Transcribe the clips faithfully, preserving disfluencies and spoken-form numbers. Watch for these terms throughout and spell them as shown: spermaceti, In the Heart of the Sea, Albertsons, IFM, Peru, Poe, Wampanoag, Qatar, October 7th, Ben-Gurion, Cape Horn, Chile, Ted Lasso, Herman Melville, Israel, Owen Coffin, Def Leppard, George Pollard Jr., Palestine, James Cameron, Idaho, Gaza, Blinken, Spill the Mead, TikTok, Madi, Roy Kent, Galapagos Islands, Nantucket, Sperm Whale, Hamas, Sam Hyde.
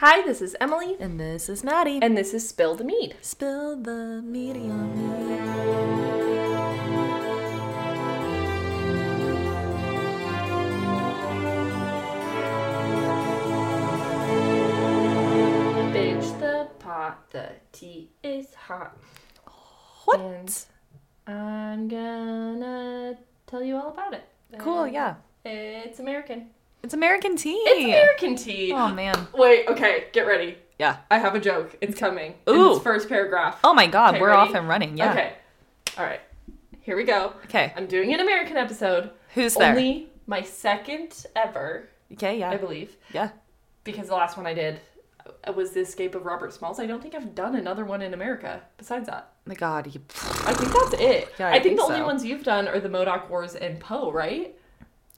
Hi, this is Emily. And this is Madi. And this is Spill the Mead. Spill the Mead on me. The tea is hot. What? And I'm gonna tell you all about it. Cool, and yeah. It's American. It's American tea. It's American tea. Oh, man. Wait, okay, get ready. Yeah. I have a joke. It's coming. Ooh. It's first paragraph. Oh, my God. Okay, we're ready? Off and running. Yeah. Okay. All right. Here we go. Okay. I'm doing an American episode. Who's there? Only my second ever. Okay, yeah. I believe. Yeah. Because the last one I did was The Escape of Robert Smalls. I don't think I've done another one in America besides that. My God. You... I think that's it. Yeah, I, I think, think the so. only ones you've done are the Modoc Wars and Poe, right?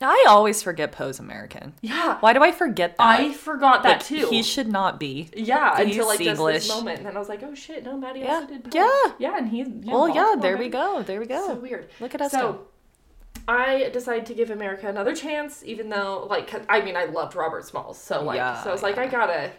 I always forget Poe's American. Yeah. Why do I forget that? I forgot that, like, too. He should not be. Yeah, he's until like English. Just this moment. And then I was like, oh shit, no, Maddie yeah. also did Poe. Yeah. Yeah, and he's... You know, well, yeah, there we go. There we go. So weird. Look at us. So, go. I decided to give America another chance, even though, like, I mean, I loved Robert Smalls, so, like, yeah, so I was yeah. like, I gotta,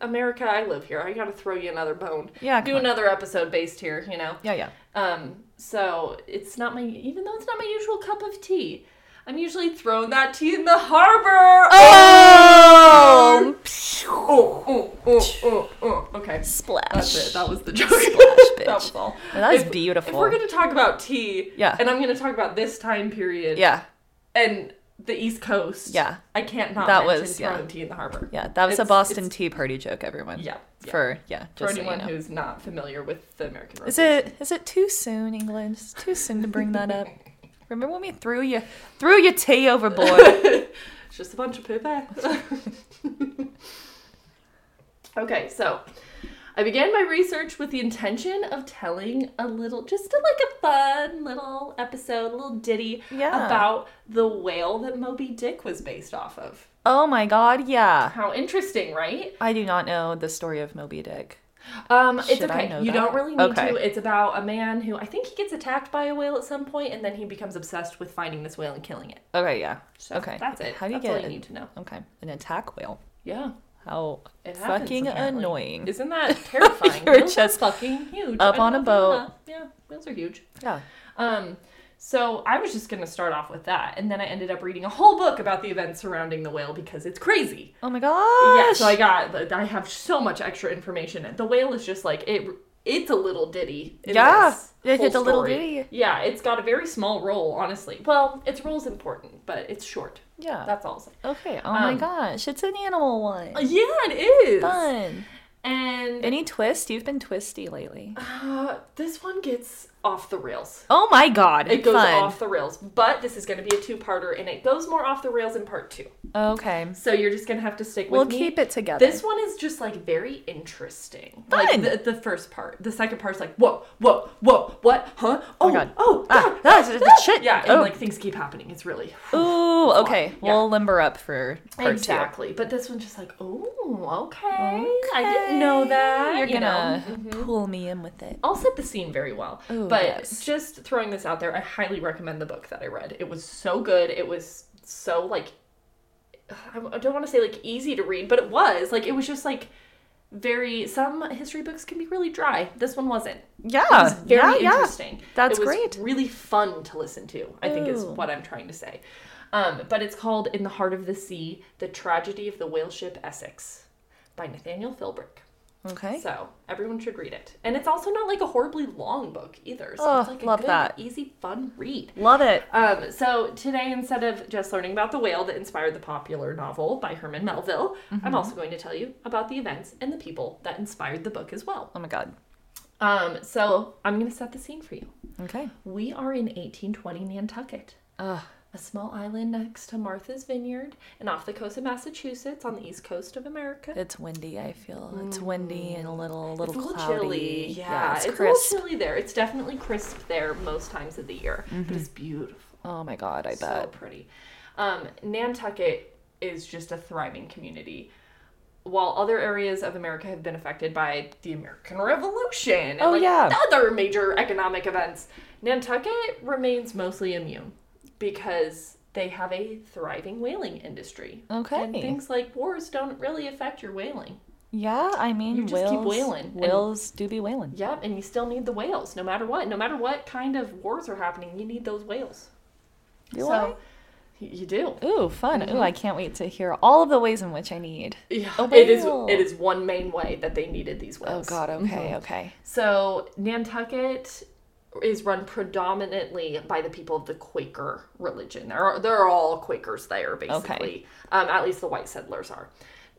America, I live here, I gotta throw you another bone. Yeah, do another on. episode based here, you know? Yeah, yeah. Um, so, it's not my, even though it's not my usual cup of tea, I'm usually throwing that tea in the harbor! Oh! Oh, oh, oh, oh, oh. Okay. Splash. That's it. That was the joke. Splash, bitch. That was all. Well, that was if, beautiful. If we're going to talk about tea, yeah. and I'm going to talk about this time period, yeah. and the East Coast, yeah. I can't not that mention was, throwing yeah. tea in the harbor. Yeah, that was it's, a Boston Tea Party joke, everyone. Yeah. yeah. For, yeah. Just for anyone so you know. who's not familiar with the American Revolution. Is it, is it too soon, England? It's too soon to bring that up. Remember when we threw you threw your tea overboard? It's just a bunch of poop air. Okay, so I began my research with the intention of telling a little, just a, like a fun little episode, a little ditty yeah. about the whale that Moby Dick was based off of. Oh my God, yeah. How interesting, right? I do not know the story of Moby Dick. Um, Should it's okay. I know you that? don't really need okay. to. It's about a man who I think he gets attacked by a whale at some point, and then he becomes obsessed with finding this whale and killing it. Okay, yeah. So okay, that's it. How do you that's get all you an, need to know? Okay, an attack whale. Yeah. How it fucking happens, annoying! Isn't that terrifying? You're whales just are fucking huge. Up on a boat. Yeah, whales are huge. Yeah. Um. So I was just going to start off with that, and then I ended up reading a whole book about the events surrounding the whale because it's crazy. Oh my gosh! Yeah, so I got, I have so much extra information. The whale is just like, it. it's a little ditty. Yeah, it's a little ditty. Yeah, it's got a very small role, honestly. Well, its role's important, but it's short. Yeah. That's all I'll say. Okay, oh um, my gosh, it's an animal one. Yeah, it is. Fun. And any twist? You've been twisty lately. Uh, this one gets off the rails. Oh my God. It goes fun. off the rails. But this is going to be a two-parter, and it goes more off the rails in part two. Okay. So you're just going to have to stick with we'll me. We'll keep it together. This one is just, like, very interesting. Fun. Like, the, the first part. The second part's like, whoa, whoa, whoa, what? Huh? Oh, oh my God. Oh, ah, God. Ah, ah, ah. Shit. Yeah, and, oh. like, things keep happening. It's really... Ooh, okay. Yeah. We'll limber up for part exactly. two. Exactly. But this one's just like, oh, okay. okay. I didn't know that. You're you going to mm-hmm. pull me in with it. I'll set the scene very well. Ooh. But yes. just throwing this out there, I highly recommend the book that I read. It was so good. It was so, like, I don't want to say, like, easy to read, but it was. Like, it was just, like, very, some history books can be really dry. This one wasn't. Yeah. It was very yeah, interesting. Yeah. That's great. It was great. Really fun to listen to, I Ooh. think is what I'm trying to say. Um, but it's called In the Heart of the Sea, The Tragedy of the WhaleShip Essex by Nathaniel Philbrick. Okay. So, everyone should read it. And it's also not, like, a horribly long book, either. So, oh, it's, like, a love good, that. easy, fun read. Love it. Um, so, today, instead of just learning about the whale that inspired the popular novel by Herman Melville, mm-hmm. I'm also going to tell you about the events and the people that inspired the book as well. Oh, my God. Um, so, I'm going to set the scene for you. Okay. We are in eighteen twenty Nantucket. Ugh. A small island next to Martha's Vineyard and off the coast of Massachusetts on the east coast of America. It's windy, I feel. It's mm. windy and a little, a little it's a cloudy. It's chilly. Yeah, yeah it's, it's crisp. a little chilly there. It's definitely crisp there most times of the year, mm-hmm. but it's beautiful. Oh my God, I so bet. So pretty. Um, Nantucket is just a thriving community. While other areas of America have been affected by the American Revolution and oh, like yeah. other major economic events, Nantucket remains mostly immune. Because they have a thriving whaling industry. Okay. And things like wars don't really affect your whaling. Yeah, I mean, you just whales, keep whaling. Whales and, do be whaling. Yep, and you still need the whales, no matter what. No matter what kind of wars are happening, you need those whales. Do so, I? You do. Ooh, fun. Mm-hmm. Ooh, I can't wait to hear all of the ways in which I need. Yeah, a whale. It is, it is one main way that they needed these whales. Oh, God, okay, mm-hmm. okay. So, Nantucket is run predominantly by the people of the Quaker religion. They're, they're all Quakers there, basically. Okay. Um, at least the white settlers are.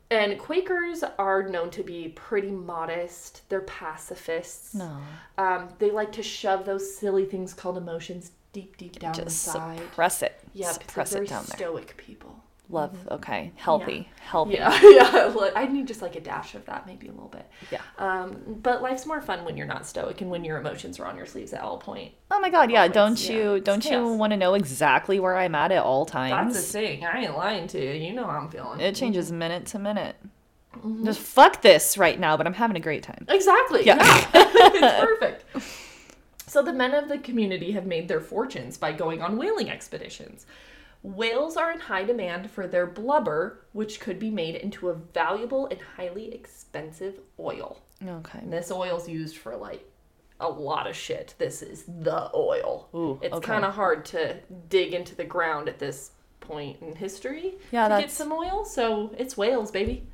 And Quakers are known to be pretty modest. They're pacifists. No. Um, they like to shove those silly things called emotions deep, deep down Just inside. Just suppress it. Yeah, suppress it down there. Stoic people. Love. Mm-hmm. Okay. Healthy. Yeah. Healthy. Yeah. yeah. I need just like a dash of that, maybe a little bit. Yeah. Um, but life's more fun when you're not stoic and when your emotions are on your sleeves at all point. Oh my God. Yeah. Always. Don't you, yeah. don't you yes. want to know exactly where I'm at at all times? That's the thing. I ain't lying to you. You know how I'm feeling. It changes mm-hmm. minute to minute. Mm-hmm. Just fuck this right now, but I'm having a great time. Exactly. Yeah. yeah. It's perfect. So the men of the community have made their fortunes by going on whaling expeditions. Whales are in high demand for their blubber, which could be made into a valuable and highly expensive oil. Okay. And this oil's used for, like, a lot of shit. This is the oil. Ooh, it's okay. kind of hard to dig into the ground at this point in history yeah, to that's... get some oil, so it's whales, baby.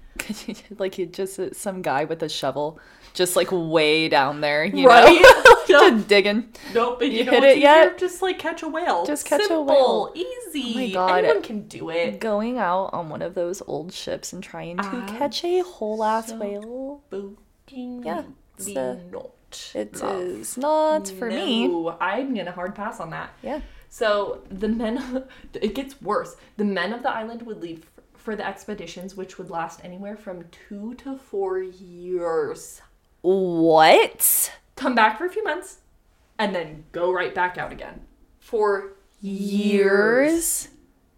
Like, you just uh, some guy with a shovel, just, like, way down there, you right? know? Nope. Just digging. Nope. And you, you know hit it yet? Just like catch a whale. Just catch Simple, a whale. Easy. Oh my God. Anyone can do it. Going out on one of those old ships and trying to I catch a whole ass so whale. Yeah. It's a, not it love. Is not for no, me. I'm gonna hard pass on that. Yeah. So the men, it gets worse. The men of the island would leave for the expeditions, which would last anywhere from two to four years. What? Come back for a few months, and then go right back out again. For years? years.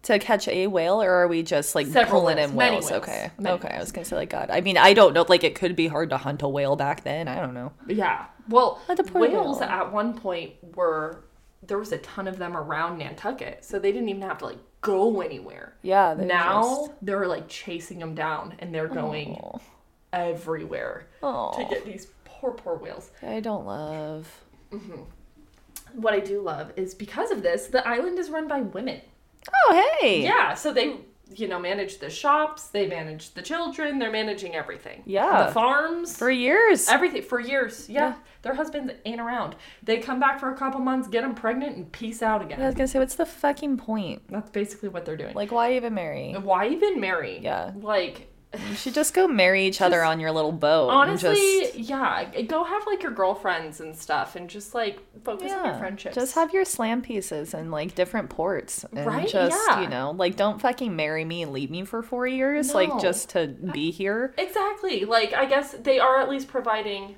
To catch a whale, or are we just, like, Several pulling whales. in whales? whales? Okay. Many okay, whales. I was going to say, like, God. I mean, I don't know. Like, it could be hard to hunt a whale back then. I don't know. Yeah. Well, the whales whale. at one point were, there was a ton of them around Nantucket, so they didn't even have to, like, go anywhere. Yeah. They now, just... they're, like, chasing them down, and they're going Aww. everywhere Aww. to get these Poor, poor whales. I don't love. Mm-hmm. What I do love is because of this, the island is run by women. Oh, hey. Yeah. So they, you know, manage the shops. They manage the children. They're managing everything. Yeah. The farms. For years. Everything. For years. Yeah. yeah. Their husbands ain't around. They come back for a couple months, get them pregnant, and peace out again. I was going to say, what's the fucking point? That's basically what they're doing. Like, why even marry? Why even marry? Yeah. Like... You should just go marry each other just, on your little boat. Honestly, just, yeah. Go have, like, your girlfriends and stuff and just, like, focus yeah, on your friendships. Just have your slam pieces in, like, different ports. And right? just, yeah. you know, like, don't fucking marry me and leave me for four years, no. like, just to be here. Exactly. Like, I guess they are at least providing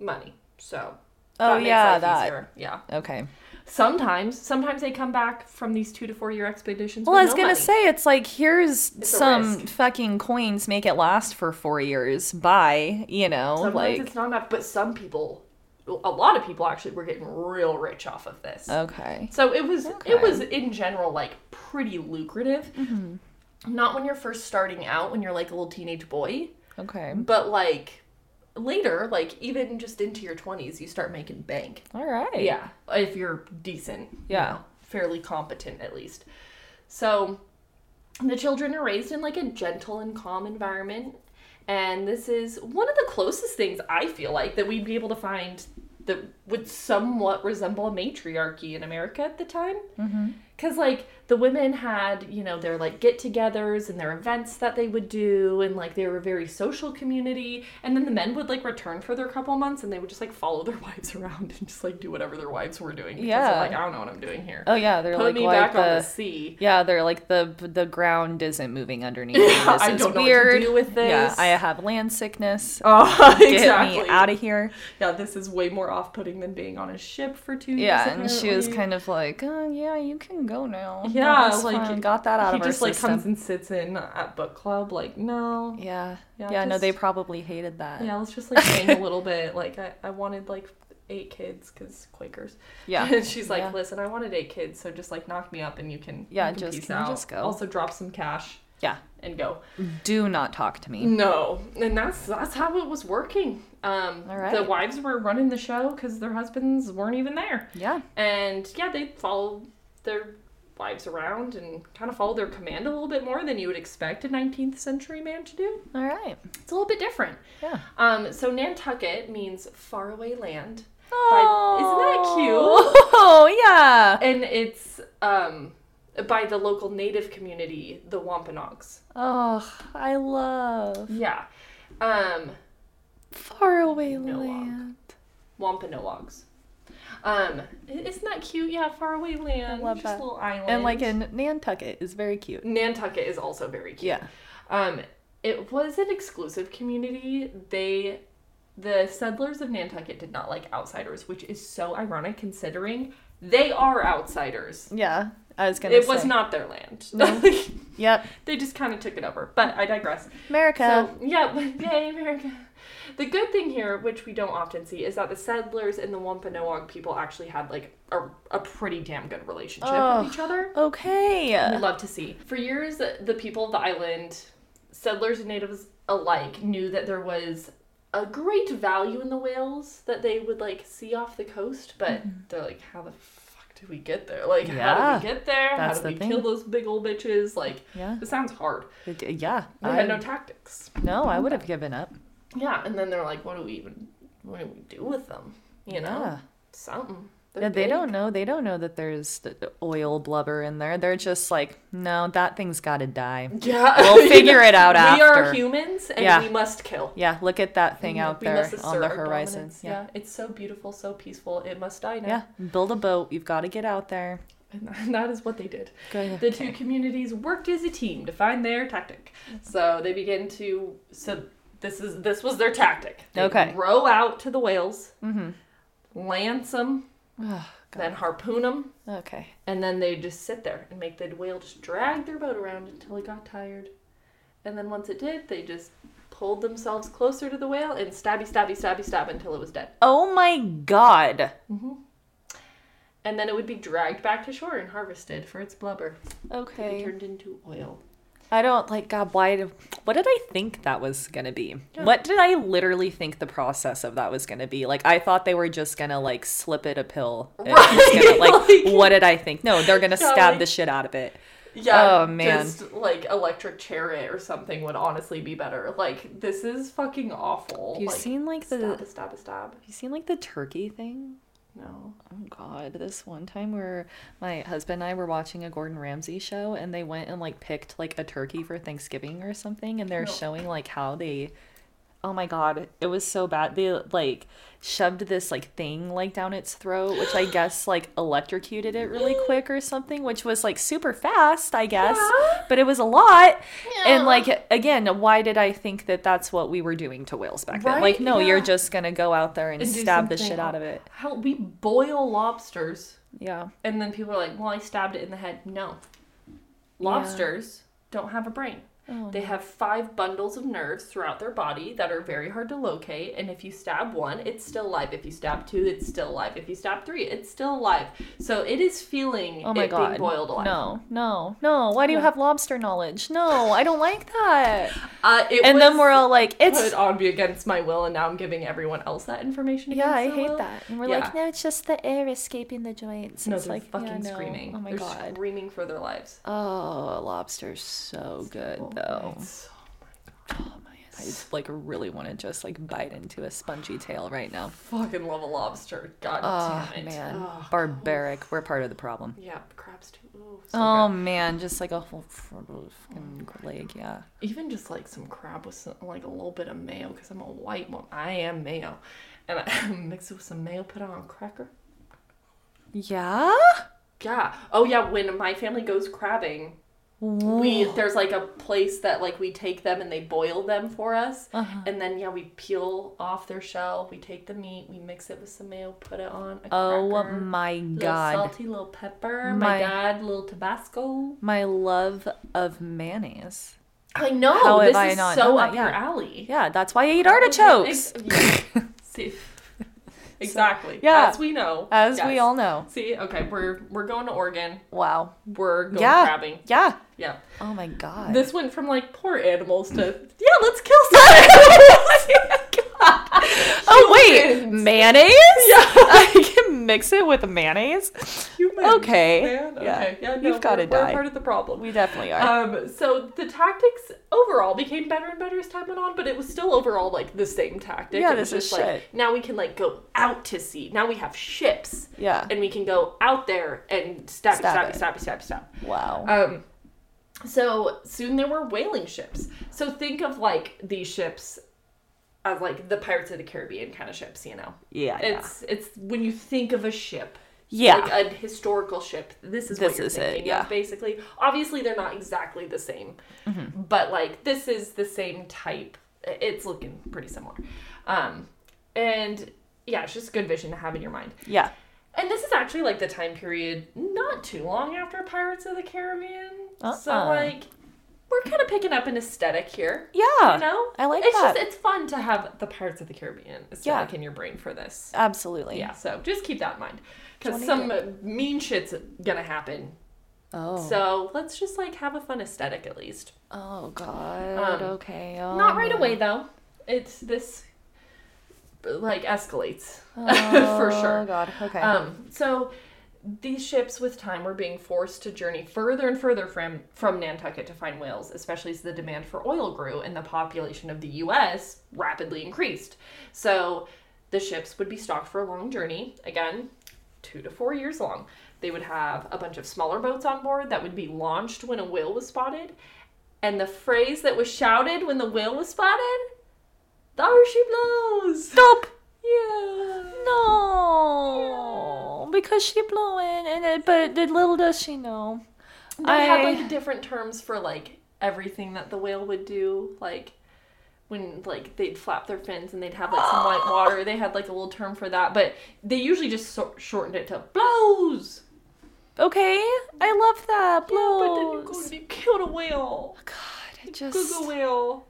money, so. Oh, that yeah, makes life that. Easier. Yeah. Okay. Sometimes. Sometimes they come back from these two to four year expeditions. Well, I was no going to say, it's like, here's it's some fucking coins, make it last for four years. Bye. You know, Sometimes like. It's not enough, but some people, a lot of people actually were getting real rich off of this. Okay. So it was, okay. it was in general, like, pretty lucrative. Mm-hmm. Not when you're first starting out, when you're, like, a little teenage boy. Okay. But, like. Later, like, even just into your twenties, you start making bank. All right. Yeah. If you're decent. Yeah. You know, fairly competent, at least. So, the children are raised in, like, a gentle and calm environment. And this is one of the closest things, I feel like, that we'd be able to find that would somewhat resemble a matriarchy in America at the time. Mm-hmm. Because, like, the women had, you know, their, like, get-togethers and their events that they would do, and, like, they were a very social community, and then the men would, like, return for their couple months, and they would just, like, follow their wives around and just, like, do whatever their wives were doing, because yeah. they're like, I don't know what I'm doing here. Oh, yeah, they're Put like, Put me like back the, on the sea. Yeah, they're like, the the ground isn't moving underneath me. Yeah, I don't weird. know what to do with this. Yeah, I have land sickness. Oh, Get exactly. me out of here. Yeah, this is way more off-putting than being on a ship for two years, Yeah, and apparently. she was kind of like, oh, yeah, you can go now. Yeah, no, like fun. got that out of her system. He just like comes and sits in at book club. Like no. Yeah. Yeah. yeah just, no, they probably hated that. Yeah, let's just like hang a little bit. Like I, I wanted like eight kids because Quakers. Yeah. And she's like, yeah. listen, I wanted eight kids, so just like knock me up and you can. Yeah, you can just, peace can out. just go. Also drop some cash. Yeah, and go. Do not talk to me. No, and that's that's how it was working. Um, All right. The wives were running the show because their husbands weren't even there. Yeah, and yeah, they followed their wives around and kind of followed their command a little bit more than you would expect a nineteenth century man to do. All right, it's a little bit different. Yeah. Um. So Nantucket means faraway land. Oh, by, isn't that cute? Oh yeah. And it's um. by the local native community, the Wampanoags. Oh, I love. Yeah. Um, faraway land. Wampanoags. Um, isn't that cute? Yeah, faraway land. I love just that. Little island. And like in Nantucket is very cute. Nantucket is also very cute. Yeah. Um, it was an exclusive community. They, the settlers of Nantucket did not like outsiders, which is so ironic considering they are outsiders. Yeah. I was gonna it say. was not their land. No. Yep. They just kind of took it over. But I digress. America. So, yeah. Yay, America. The good thing here, which we don't often see, is that the settlers and the Wampanoag people actually had, like, a, a pretty damn good relationship oh, with each other. Okay. We love to see. For years, the people of the island, settlers and natives alike, knew that there was a great value in the whales that they would, like, see off the coast. But mm-hmm. they're like, how the do we get there? Like, yeah, how do we get there? How do the we thing. kill those big old bitches? Like, yeah. It sounds hard. It, yeah. We I, had no tactics. No, I would have given up. Yeah, and then they're like, what do we even, what do we do with them? You know? Yeah. Something. Yeah, they don't know. They don't know that there's oil blubber in there. They're just like, no, that thing's got to die. Yeah. We'll figure it out we after. We are humans, and yeah. we must kill. Yeah, look at that thing out we there on the horizon. Yeah. yeah, it's so beautiful, so peaceful. It must die now. Yeah, build a boat. You've got to get out there. And that is what they did. Good. The okay. two communities worked as a team to find their tactic. So they began to, so this is this was their tactic. They okay. row out to the whales, mm-hmm. lance them. Oh, then harpoon them. Okay. And then they just sit there and make the whale just drag their boat around until it got tired. And then once it did, they just pulled themselves closer to the whale and stabby, stabby, stabby, stab until it was dead. Oh my god. Mm-hmm. And then it would be dragged back to shore and harvested for its blubber. Okay. To be turned into oil. I don't, like, God, why, did, what did I think that was going to be? Yeah. What did I literally think the process of that was going to be? Like, I thought they were just going to, like, slip it a pill. Right. Gonna, like, like, what did I think? No, they're going to yeah, stab like, the shit out of it. Yeah. Oh, man. Just, like, electric chair it or something would honestly be better. Like, this is fucking awful. You've like, seen, like, the... Stab, stab, stab. Have you seen, like, the turkey thing? No. Oh, God. This one time where my husband and I were watching a Gordon Ramsay show, and they went and, like, picked, like, a turkey for Thanksgiving or something, and they're no. showing, like, how they... Oh, my God. It was so bad. They, like, shoved this, like, thing, like, down its throat, which I guess, like, electrocuted it really quick or something, which was, like, super fast, I guess. Yeah. But it was a lot. Yeah. And, like, again, why did I think that that's what we were doing to whales back right? then? Like, no, yeah. you're just going to go out there and, and stab the shit out of it. How we boil lobsters. Yeah. And then people are like, well, I stabbed it in the head. No. Lobsters yeah. don't have a brain. Oh, they no. have five bundles of nerves throughout their body that are very hard to locate, and if you stab one, it's still alive. If you stab two, it's still alive. If you stab three, it's still alive. So it is feeling oh my it God. being boiled alive. No, no, no. Why do you have lobster knowledge? No, I don't like that. Uh, it and was, then we're all like, it's... Put it on me against my will, and now I'm giving everyone else that information. Yeah, I hate will. that. And we're yeah. like, no, it's just the air escaping the joints. No, it's like fucking yeah, screaming. No. Oh my they're God. Screaming for their lives. Oh, lobster's so, so good. Cool. Though. Nice. Oh my god. Oh my god. I like really want to just like bite into a spongy tail right now. Fucking love a lobster. God oh, damn it. Man. Oh man. Barbaric. Oof. We're part of the problem. Yeah, crabs too. Ooh, so oh good. man, just like a whole fucking oh, leg, yeah. Even just like some crab with some, like a little bit of mayo because I'm a white one. I am mayo. And I mix it with some mayo, put it on a cracker. Yeah? Yeah. Oh yeah, when my family goes crabbing, we there's like a place that like we take them and they boil them for us uh-huh. and then yeah we peel off their shell, we take the meat, we mix it with some mayo, put it on a oh cracker, my god little salty, little pepper, my, my dad little Tabasco, my love of mayonnaise. I know. How this have is I not so up that? your yeah. alley. Yeah, that's why I eat artichokes. See Exactly. So, yeah. As we know. As yes. we all know. See, okay, we're we're going to Oregon. Wow. We're going yeah. crabbing. Yeah. Yeah. Oh my God. This went from like poor animals to yeah, let's kill something. Oh wait, mayonnaise? Yeah. I can mix it with mayonnaise. Humans, okay. Man. Okay. Yeah. yeah no, You've got to die. We're part of the problem. We definitely are. Um. So the tactics overall became better and better as time went on, but it was still overall like the same tactic. Yeah. It was this just, is like, shit. Now we can like go out to sea. Now we have ships. Yeah. And we can go out there and stab, stab, stab, stab, stab. Wow. Um. So soon there were whaling ships. So think of like these ships. As like the Pirates of the Caribbean kind of ships, you know. Yeah, it's yeah. it's when you think of a ship, yeah, like a historical ship. This is this what you're is thinking. It, yeah, of, basically. Obviously, they're not exactly the same, mm-hmm. but like this is the same type. It's looking pretty similar, um, and yeah, it's just good vision to have in your mind. Yeah, and this is actually like the time period not too long after Pirates of the Caribbean. Uh-uh. So like. We're kind of picking up an aesthetic here. Yeah. You know? I like it's that. It's just, it's fun to have the Pirates of the Caribbean aesthetic yeah. in your brain for this. Absolutely. Yeah, so just keep that in mind. Because some did. mean shit's gonna happen. Oh. So let's just, like, have a fun aesthetic at least. Oh, God. Um, okay. Oh. Not right away, though. It's this, like, escalates. Oh, for sure. Oh, God. Okay. Um, so... These ships with time were being forced to journey further and further from, from Nantucket to find whales, especially as the demand for oil grew and the population of the U S rapidly increased. So the ships would be stocked for a long journey, again, two to four years long. They would have a bunch of smaller boats on board that would be launched when a whale was spotted. And the phrase that was shouted when the whale was spotted, there she blows! Stop! Yeah. No. Yeah. Because she blowing, and it, but little does she know. They I... had like different terms for like everything that the whale would do, like when like they'd flap their fins and they'd have like some white water. They had like a little term for that, but they usually just so- shortened it to blows. Okay, I love that blows. Yeah, but then you're going to kill a whale. God, I just Google whale.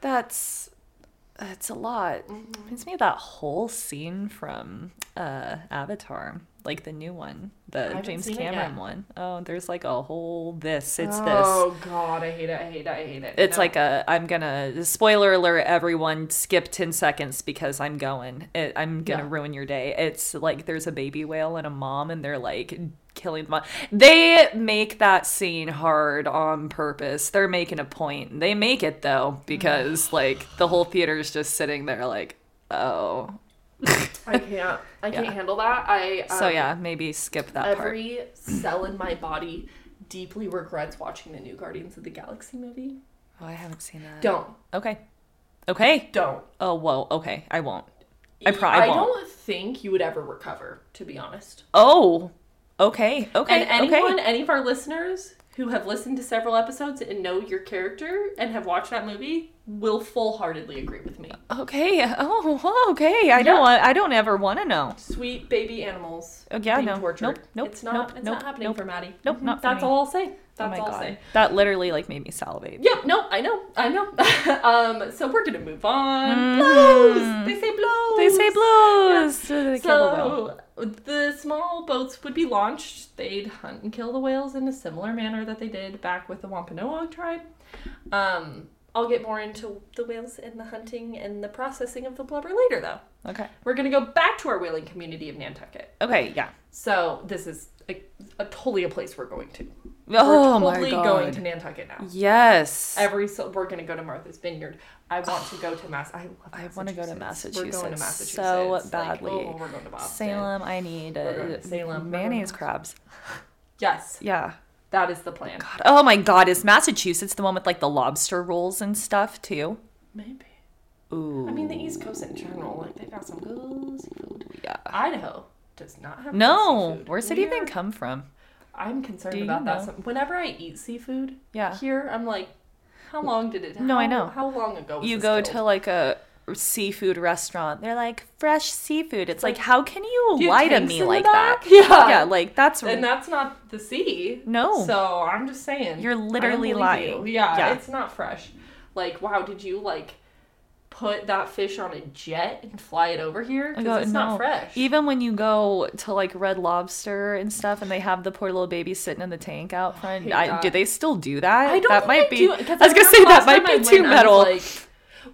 That's. It's a lot. It reminds me of that whole scene from uh, Avatar, like the new one, the James Cameron one. Oh, there's like a whole this, it's oh, this. Oh, God, I hate it, I hate it, I hate it. It's no. like a, I'm gonna, spoiler alert, everyone, skip ten seconds because I'm going. It, I'm gonna yeah. ruin your day. It's like there's a baby whale and a mom and they're like killing the mom. They make that scene hard on purpose. They're making a point. They make it, though, because like the whole theater is just sitting there like, oh. I can't. I yeah. can't handle that. I um, So, yeah, maybe skip that every part. Every cell in my body deeply regrets watching the new Guardians of the Galaxy movie. Oh, I haven't seen that. Don't. Okay. Okay. Don't. Oh, whoa. Okay. I won't. I probably I won't. I don't think you would ever recover, to be honest. Oh. Okay, okay, and anyone, okay. any of our listeners who have listened to several episodes and know your character and have watched that movie will full-heartedly agree with me. Okay, oh, okay, I yeah. don't I don't ever want to know. Sweet baby animals oh, yeah, being no. tortured. Nope, nope, it's not, nope, it's nope, not happening nope, for Maddie. Nope, mm-hmm. not for That's me. all I'll say. That's oh my all God. I'll say. That literally, like, made me salivate. Yep, no, I know, I know. um, so we're going to move on. Mm. Blows! They say blows! They say blows! Yeah. They so... The small boats would be launched. They'd hunt and kill the whales in a similar manner that they did back with the Wampanoag tribe. Um, I'll get more into the whales and the hunting and the processing of the blubber later, though. Okay. We're going to go back to our whaling community of Nantucket. Okay, yeah. So this is a, a totally a place we're going to. Oh, my God. We're totally going to Nantucket now. Yes. Every so, We're going to go to Martha's Vineyard. I want to go to Mass. I, I want to go to Massachusetts. We're going to Massachusetts so badly. Like, oh, we're going to Boston. Salem, I need a Salem mayonnaise crabs. Yes. Yeah. That is the plan. God. Oh my God, is Massachusetts the one with like the lobster rolls and stuff too? Maybe. Ooh. I mean the East Coast in general, like they got some good seafood. Yeah. Idaho does not have. No. Seafood. Where's it We're... even come from? I'm concerned Do about you know? that. Whenever I eat seafood, yeah. here I'm like. How long did it happen? No, I know. How long ago was You go killed? to like a seafood restaurant. They're like, fresh seafood. It's like, like how can you lie to me like that? Yeah. Yeah, like that's... And that's not the sea. No. So I'm just saying. You're literally lying. You. Yeah, yeah, it's not fresh. Like, wow, did you like put that fish on a jet and fly it over here? Because it's no. not fresh. Even when you go to, like, Red Lobster and stuff, and they have the poor little baby sitting in the tank out front, I I, do they still do that? I don't that think might they be, do. I was going to say, that might be too metal. Like,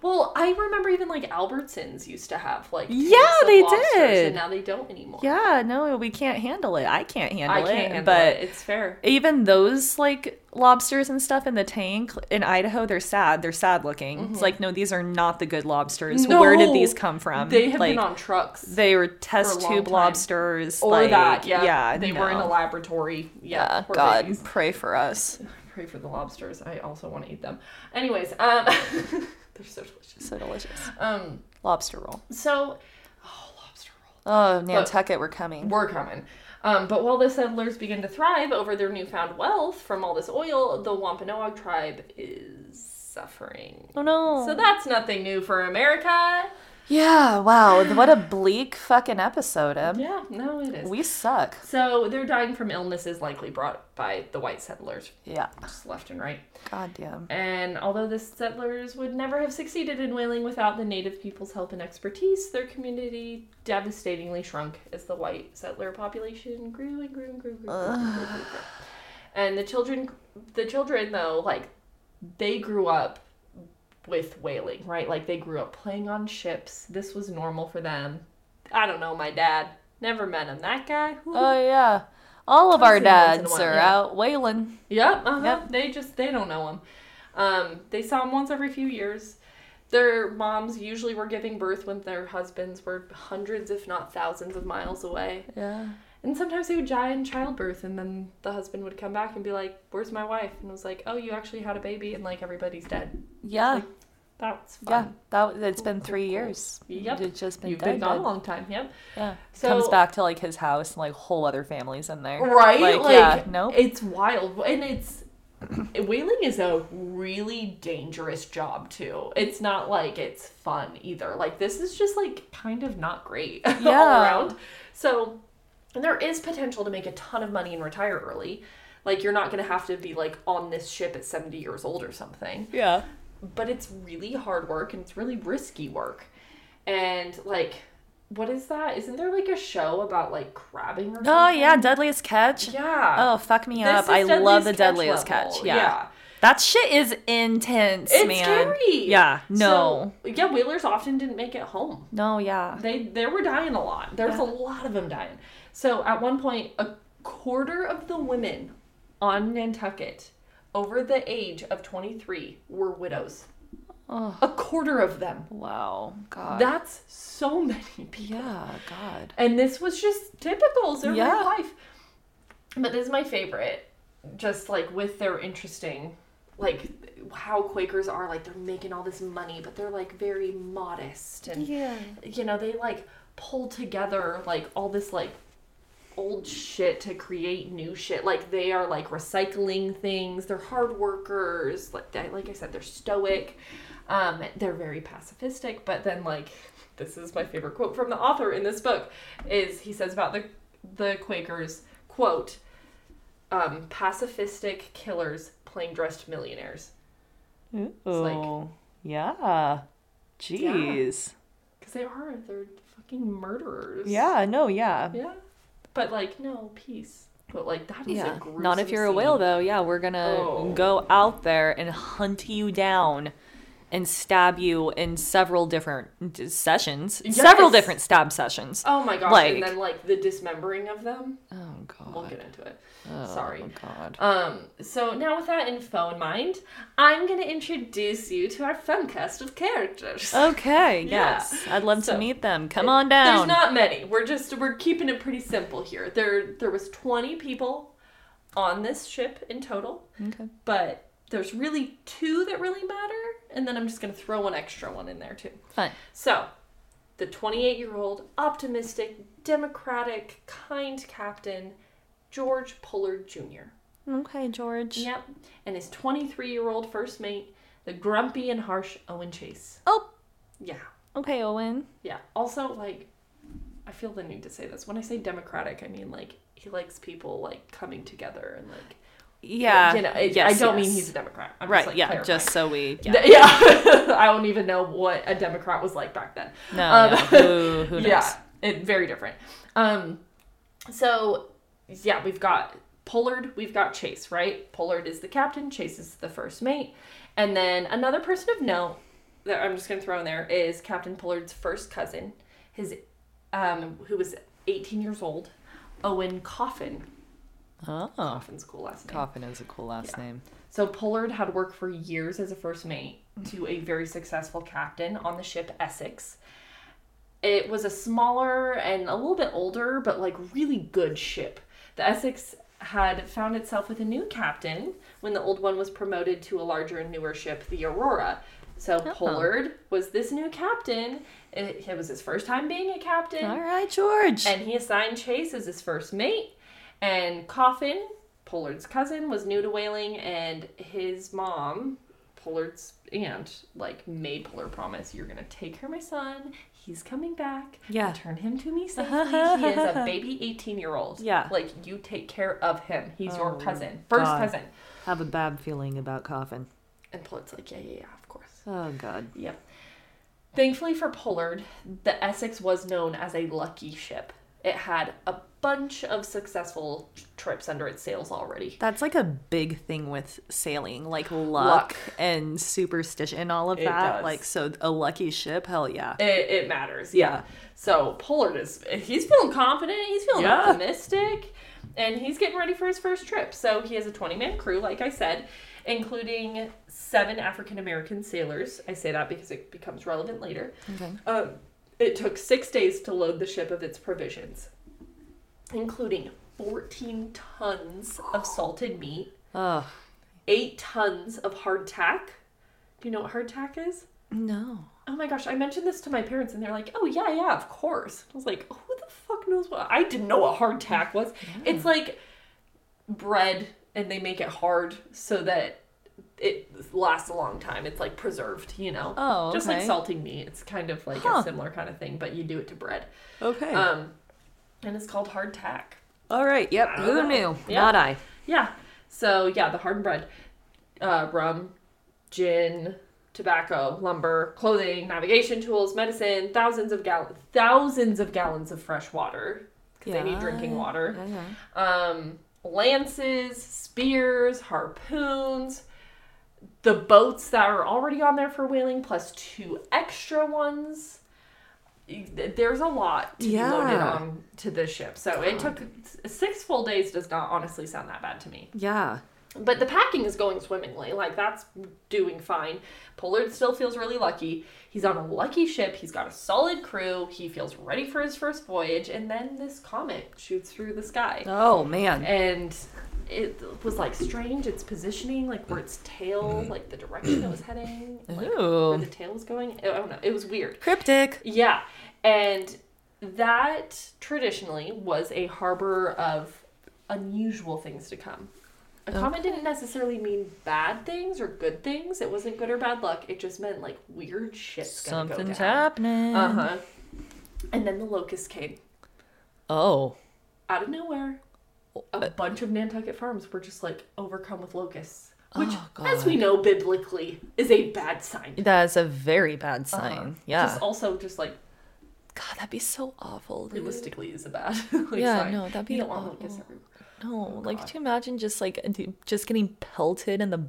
well, I remember even, like, Albertsons used to have, like, yeah, they did. And now they don't anymore. Yeah, no, we can't handle it. I can't handle I can't it. Handle but it. It's fair. Even those, like, lobsters and stuff in the tank in Idaho, they're sad. They're sad looking. Mm-hmm. It's like, no, these are not the good lobsters. No, where did these come from? They have, like, been on trucks. They were test tube time. lobsters. Or like, that, yeah. yeah they no. were in a laboratory. Yeah, yeah God, babies. Pray for us. Pray for the lobsters. I also want to eat them. Anyways, um... They're so delicious. So delicious. Um, lobster roll. So, oh, lobster roll. Oh, Nantucket, but we're coming. We're coming. Um, but while the settlers begin to thrive over their newfound wealth from all this oil, the Wampanoag tribe is suffering. Oh, no. So that's nothing new for America. Yeah, wow. What a bleak fucking episode, Em. Yeah, no, it is. We suck. So they're dying from illnesses likely brought by the white settlers. Yeah. Just left and right. Goddamn. And although the settlers would never have succeeded in whaling without the native people's help and expertise, their community devastatingly shrunk as the white settler population grew and grew and grew and grew. And, grew, and, grew, and, grew. And the children, the children, though, like, they grew up with whaling, right? Like, they grew up playing on ships. This was normal for them. I don't know, my dad. Never met him. That guy? Ooh. Oh, yeah. All of I've our dads are yeah. out whaling. Yep, uh-huh. Yep. They just, they don't know him. Um, they saw him once every few years. Their moms usually were giving birth when their husbands were hundreds, if not thousands of miles away. Yeah. And sometimes they would die in childbirth, and then the husband would come back and be like, where's my wife? And I was like, oh, you actually had a baby, and, like, everybody's dead. Yeah. Like, that's fun. Yeah, that, it's been three years. Yep. It's just been You've dead, been gone dead. a long time, yep. Yeah. So, comes back to, like, his house, and, like, whole other families in there. Right? Like, like yeah, nope. It's wild. And it's, whaling is a really dangerous job, too. It's not, like, it's fun, either. Like, this is just, like, kind of not great yeah. all around. So... And there is potential to make a ton of money and retire early. Like, you're not going to have to be, like, on this ship at seventy years old or something. Yeah. But it's really hard work, and it's really risky work. And, like, what is that? Isn't there, like, a show about, like, crabbing or something? Oh, yeah, Deadliest Catch. Yeah. Oh, fuck me this up. I Deadliest love the Deadliest Catch. catch. Yeah. yeah. That shit is intense, it's man. It's scary. Yeah, no. So, yeah, whalers often didn't make it home. No, yeah. They, they were dying a lot. There's yeah. a lot of them dying. So, at one point, a quarter of the women on Nantucket over the age of twenty-three were widows. Oh. A quarter of them. Wow. God. That's so many people. Yeah, God. And this was just typical. It's their yeah. real life. But this is my favorite. Just, like, with their interesting, like, how Quakers are. Like, they're making all this money, but they're, like, very modest. And, yeah. you know, they, like, pull together, like, all this, like, old shit to create new shit. Like, they are, like, recycling things. They're hard workers. Like, they, like I said, they're stoic. Um, they're very pacifistic. But then, like, this is my favorite quote from the author in this book, is he says about the the Quakers, quote, um, pacifistic killers plain dressed millionaires. Ooh. It's like, yeah. Jeez. Because yeah. they are. They're fucking murderers. Yeah, no, yeah. Yeah. But, like, no, peace. But, like, that is yeah. a gruesome Not if you're scene. a whale, though. Yeah, we're going to oh. go out there and hunt you down and stab you in several different sessions. Yes. Several different stab sessions. Oh, my gosh. Like, and then, like, the dismembering of them. Oh, God. We'll get into it. Oh, Sorry. Oh, God. Um, so, now with that info in mind, I'm going to introduce you to our fun cast of characters. Okay, yes. Yeah. I'd love so, to meet them. Come it, on down. There's not many. We're just, we're keeping it pretty simple here. There, there was twenty people on this ship in total. Okay. But... there's really two that really matter, and then I'm just going to throw an extra one in there, too. Fun. So, the twenty-eight-year-old, optimistic, democratic, kind captain, George Pollard Junior Okay, George. Yep. And his twenty-three-year-old first mate, the grumpy and harsh Owen Chase. Oh! Yeah. Okay, Owen. Yeah. Also, like, I feel the need to say this. When I say democratic, I mean, like, he likes people, like, coming together and, like... Yeah. You know, it, yes, I don't yes. mean he's a Democrat. I'm right, just, like, yeah, clarifying. Just so we... Yeah. yeah. I don't even know what a Democrat was like back then. No, um, no. Who, who knows? Yeah, it, very different. Um, so, yeah, we've got Pollard, we've got Chase, right? Pollard is the captain, Chase is the first mate. And then another person of note that I'm just going to throw in there is Captain Pollard's first cousin, his um, who was eighteen years old, Owen Coffin. Oh. Coffin's a cool last name. Coffin is a cool last yeah. name. So Pollard had worked for years as a first mate to a very successful captain on the ship Essex. It was a smaller and a little bit older, but like really good ship. The Essex had found itself with a new captain when the old one was promoted to a larger and newer ship, the Aurora. So oh. Pollard was this new captain. It, it was his first time being a captain. All right, George. And he assigned Chase as his first mate. And Coffin, Pollard's cousin, was new to whaling, and his mom, Pollard's aunt, like, made Pollard promise, you're going to take care of my son. He's coming back. Yeah. Turn him to me safely. He is a baby eighteen-year-old. Yeah. Like, you take care of him. He's oh, your cousin. First God. cousin. I have a bad feeling about Coffin. And Pollard's like, yeah, yeah, yeah, of course. Oh, God. Yep. Thankfully for Pollard, the Essex was known as a lucky ship. It had a bunch of successful trips under its sails already. That's like a big thing with sailing, like luck, luck. and superstition and all of it that. Does. Like, so a lucky ship, hell yeah. It, it matters, yeah. yeah. So Pollard is, he's feeling confident, he's feeling yeah. optimistic, and he's getting ready for his first trip. So he has a twenty-man crew, like I said, including seven African-American sailors. I say that because it becomes relevant later. Okay. Um, It took six days to load the ship of its provisions, including fourteen tons of salted meat, Ugh. eight tons of hardtack. Do you know what hardtack is? No. Oh my gosh, I mentioned this to my parents and they're like, oh yeah, yeah, of course. I was like, who the fuck knows what? I didn't know what hardtack was. Yeah. It's like bread and they make it hard so that it lasts a long time. It's like preserved, you know? Oh, okay. Just like salting meat. It's kind of like huh. a similar kind of thing, but you do it to bread. Okay. Um, and it's called hardtack. All right. Yep. Who knew? Yeah. Not I. Yeah. So, yeah, the hardened bread. Uh, rum, gin, tobacco, lumber, clothing, navigation tools, medicine, thousands of gallons, thousands of gallons of fresh water. Because yeah. they need drinking water. Okay. Um, lances, spears, harpoons. The boats that are already on there for whaling, plus two extra ones. There's a lot to yeah. be loaded on to this ship. So God. It took six full days. Does not honestly sound that bad to me. Yeah. But the packing is going swimmingly. Like, that's doing fine. Pollard still feels really lucky. He's on a lucky ship. He's got a solid crew. He feels ready for his first voyage. And then this comet shoots through the sky. Oh, man. And it was, like, strange. Its positioning, like, where its tail, like, the direction it was heading. Like, where the tail was going. I don't know. It was weird. Cryptic. Yeah. And that, traditionally, was a harbor of unusual things to come. A comet didn't necessarily mean bad things or good things. It wasn't good or bad luck. It just meant, like, weird shit's gonna go down. Something's happening. Uh-huh. And then the locusts came. Oh. Out of nowhere, a uh, bunch of Nantucket farms were just, like, overcome with locusts. Which, oh, as we know biblically, is a bad sign. That is a very bad sign. Uh-huh. Yeah. Just also just, like... God, that'd be so awful, dude. Realistically, is a bad like, yeah, sign. No, that'd be awful. You don't want locusts everywhere. No, oh, like, could you imagine just, like, just getting pelted in the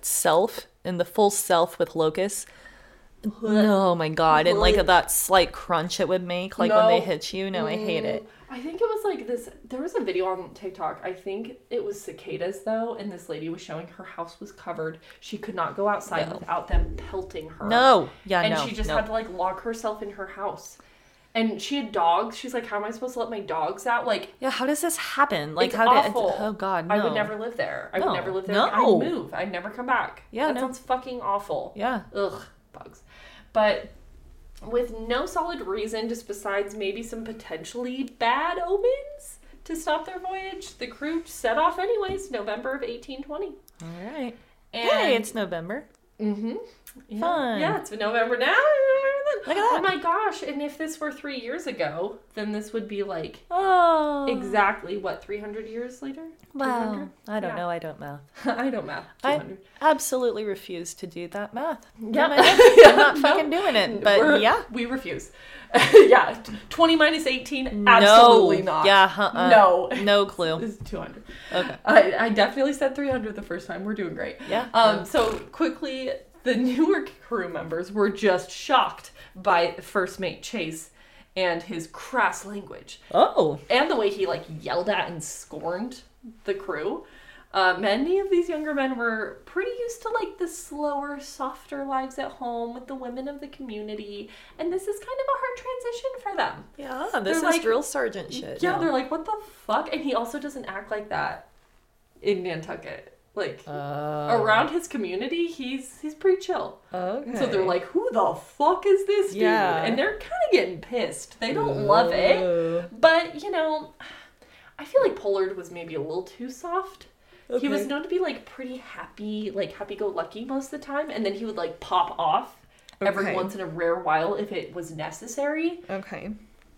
self, in the full self with locusts? Oh, my God. And, like, that slight crunch it would make, like, no. when they hit you. No, I hate it. I think it was, like, this, there was a video on TikTok. I think it was cicadas, though, and this lady was showing her house was covered. She could not go outside no. without them pelting her. No. Yeah, and no. And she just no. had to, like, lock herself in her house. And she had dogs. She's like, how am I supposed to let my dogs out? Like, yeah, how does this happen? Like, it's how awful. Did it, oh God, no. I would never live there. I no. would never live there. No. I'd move. I'd never come back. Yeah, that no. sounds fucking awful. Yeah. Ugh, bugs. But with no solid reason, just besides maybe some potentially bad omens to stop their voyage, the crew set off anyways. November of eighteen twenty. All right. And hey, it's November. Mm-hmm. Yeah. Fun. Yeah, it's November now. Look at that. Oh my gosh. And if this were three years ago, then this would be like oh. exactly, what, three hundred years later? Wow. I don't yeah. know. I don't math. I don't math. two hundred. I absolutely refuse to do that math. Yeah. I'm not fucking no. doing it. But We're, yeah. we refuse. yeah. twenty minus eighteen? Absolutely no. not. Yeah. Uh-uh. No. No clue. This is two hundred. Okay. I, I definitely said three hundred the first time. We're doing great. Yeah. Um. Yeah. So quickly... The newer crew members were just shocked by First Mate Chase and his crass language. Oh. And the way he, like, yelled at and scorned the crew. Uh, many of these younger men were pretty used to, like, the slower, softer lives at home with the women of the community. And this is kind of a hard transition for them. Yeah, this they're is like, drill sergeant shit. Yeah, no. They're like, what the fuck? And he also doesn't act like that in Nantucket. Like, uh, around his community, he's he's pretty chill. Okay. So they're like, who the fuck is this dude? Yeah. And they're kind of getting pissed. They don't Ooh. Love it. But, you know, I feel like Pollard was maybe a little too soft. Okay. He was known to be, like, pretty happy, like, happy-go-lucky most of the time. And then he would, like, pop off okay. every once in a rare while if it was necessary. Okay.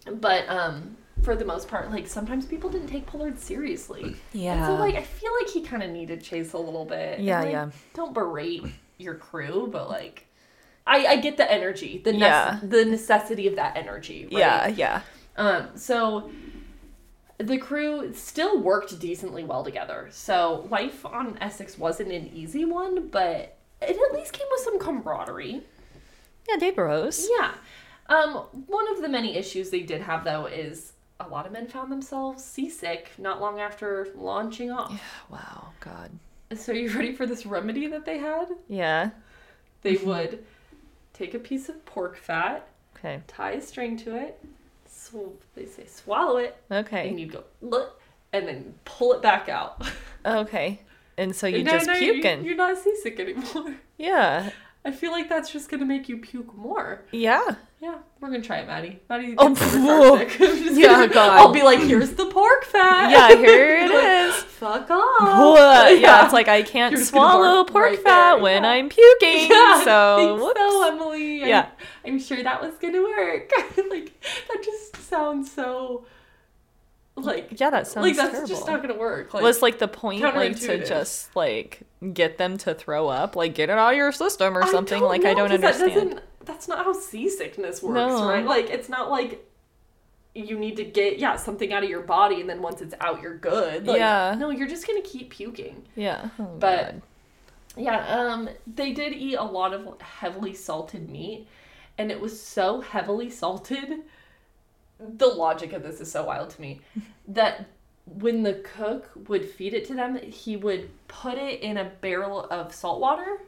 But, um... for the most part, like, sometimes people didn't take Pollard seriously. Yeah. And so, like, I feel like he kind of needed Chase a little bit. Yeah, and, like, yeah. Don't berate your crew, but, like, I, I get the energy. The, ne- yeah. the necessity of that energy, right? Yeah, yeah. Um, so, the crew still worked decently well together. So, life on Essex wasn't an easy one, but it at least came with some camaraderie. Yeah, they bros. Yeah. Um, one of the many issues they did have, though, is... a lot of men found themselves seasick not long after launching off. Yeah, wow, God. So are you ready for this remedy that they had? Yeah. They would take a piece of pork fat, okay. tie a string to it, so they say swallow it, okay. and you go, look, and then pull it back out. Okay. And so you and just no, no, puking. You, you're not seasick anymore. Yeah. I feel like that's just going to make you puke more. Yeah. Yeah. We're going to try it, Maddie. Maddie oh, sick. Yeah, gonna, God. I'll be like, here's the pork fat. Yeah, here it is. Like, fuck off. Yeah, yeah, it's like I can't here's swallow pork right fat there. When yeah. I'm puking. Yeah, so, whoops. So, Emily. Yeah. I'm, I'm sure that was going to work. Like, that just sounds so... Like, yeah, that sounds like that's terrible. Just not gonna work. Like, was like the point like to just like get them to throw up, like get it out of your system or something. I don't like know, I don't understand. That that's not how seasickness works, no. right? Like it's not like you need to get yeah something out of your body and then once it's out you're good. Like, yeah, no, you're just gonna keep puking. Yeah, oh, but God. yeah, um, they did eat a lot of heavily salted meat, and it was so heavily salted. The logic of this is so wild to me, that when the cook would feed it to them, he would put it in a barrel of salt water.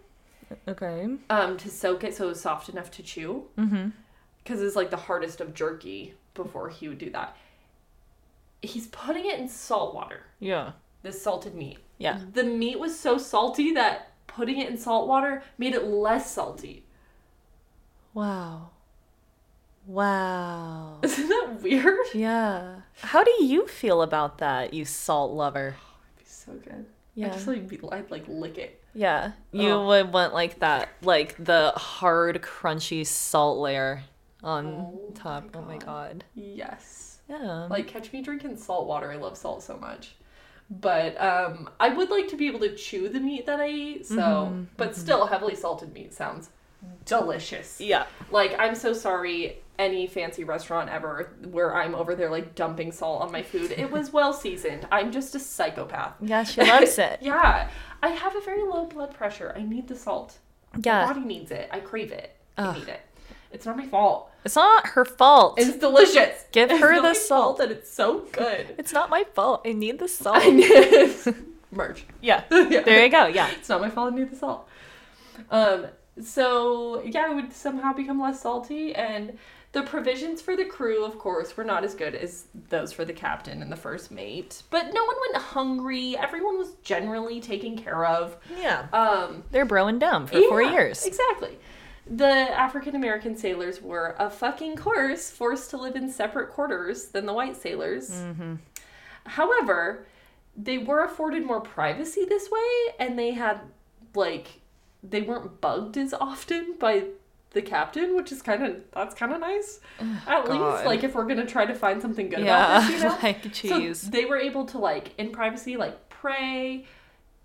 Okay. Um, to soak it so it was soft enough to chew. Mm-hmm. Because it's like the hardest of jerky before he would do that. He's putting it in salt water. Yeah. This salted meat. Yeah. The meat was so salty that putting it in salt water made it less salty. Wow. Wow. Isn't that weird? Yeah. How do you feel about that, you salt lover? Oh, it'd be so good. Yeah. I just like, be, I'd like lick it. Yeah. You oh. would want like that, like the hard, crunchy salt layer on oh, top. My oh my God. Yes. Yeah. Like catch me drinking salt water. I love salt so much. But um, I would like to be able to chew the meat that I eat. So, mm-hmm. but mm-hmm. still heavily salted meat sounds delicious. Yeah. Like, I'm so sorry. Any fancy restaurant ever where I'm over there like dumping salt on my food. It was well seasoned. I'm just a psychopath. Yeah, she loves it. Yeah. I have a very low blood pressure. I need the salt. Yeah. My body needs it. I crave it. Ugh. I need it. It's not my fault. It's not her fault. It's delicious. Give her it's the salt. And it's so good. It's not my fault. I need the salt. I need merch. Yeah. yeah. There you go. Yeah. It's not my fault. I need the salt. Um. So, yeah, it would somehow become less salty, and the provisions for the crew, of course, were not as good as those for the captain and the first mate. But no one went hungry. Everyone was generally taken care of. Yeah. Um, they're broing down for yeah, four years. Exactly. The African-American sailors were, of fucking course, forced to live in separate quarters than the white sailors. Mm-hmm. However, they were afforded more privacy this way, and they had, like, they weren't bugged as often by... the captain, which is kind of, that's kind of nice. Oh, At God. least, like, if we're going to try to find something good yeah, about this, you know? like, geez. So they were able to, like, in privacy, like, pray,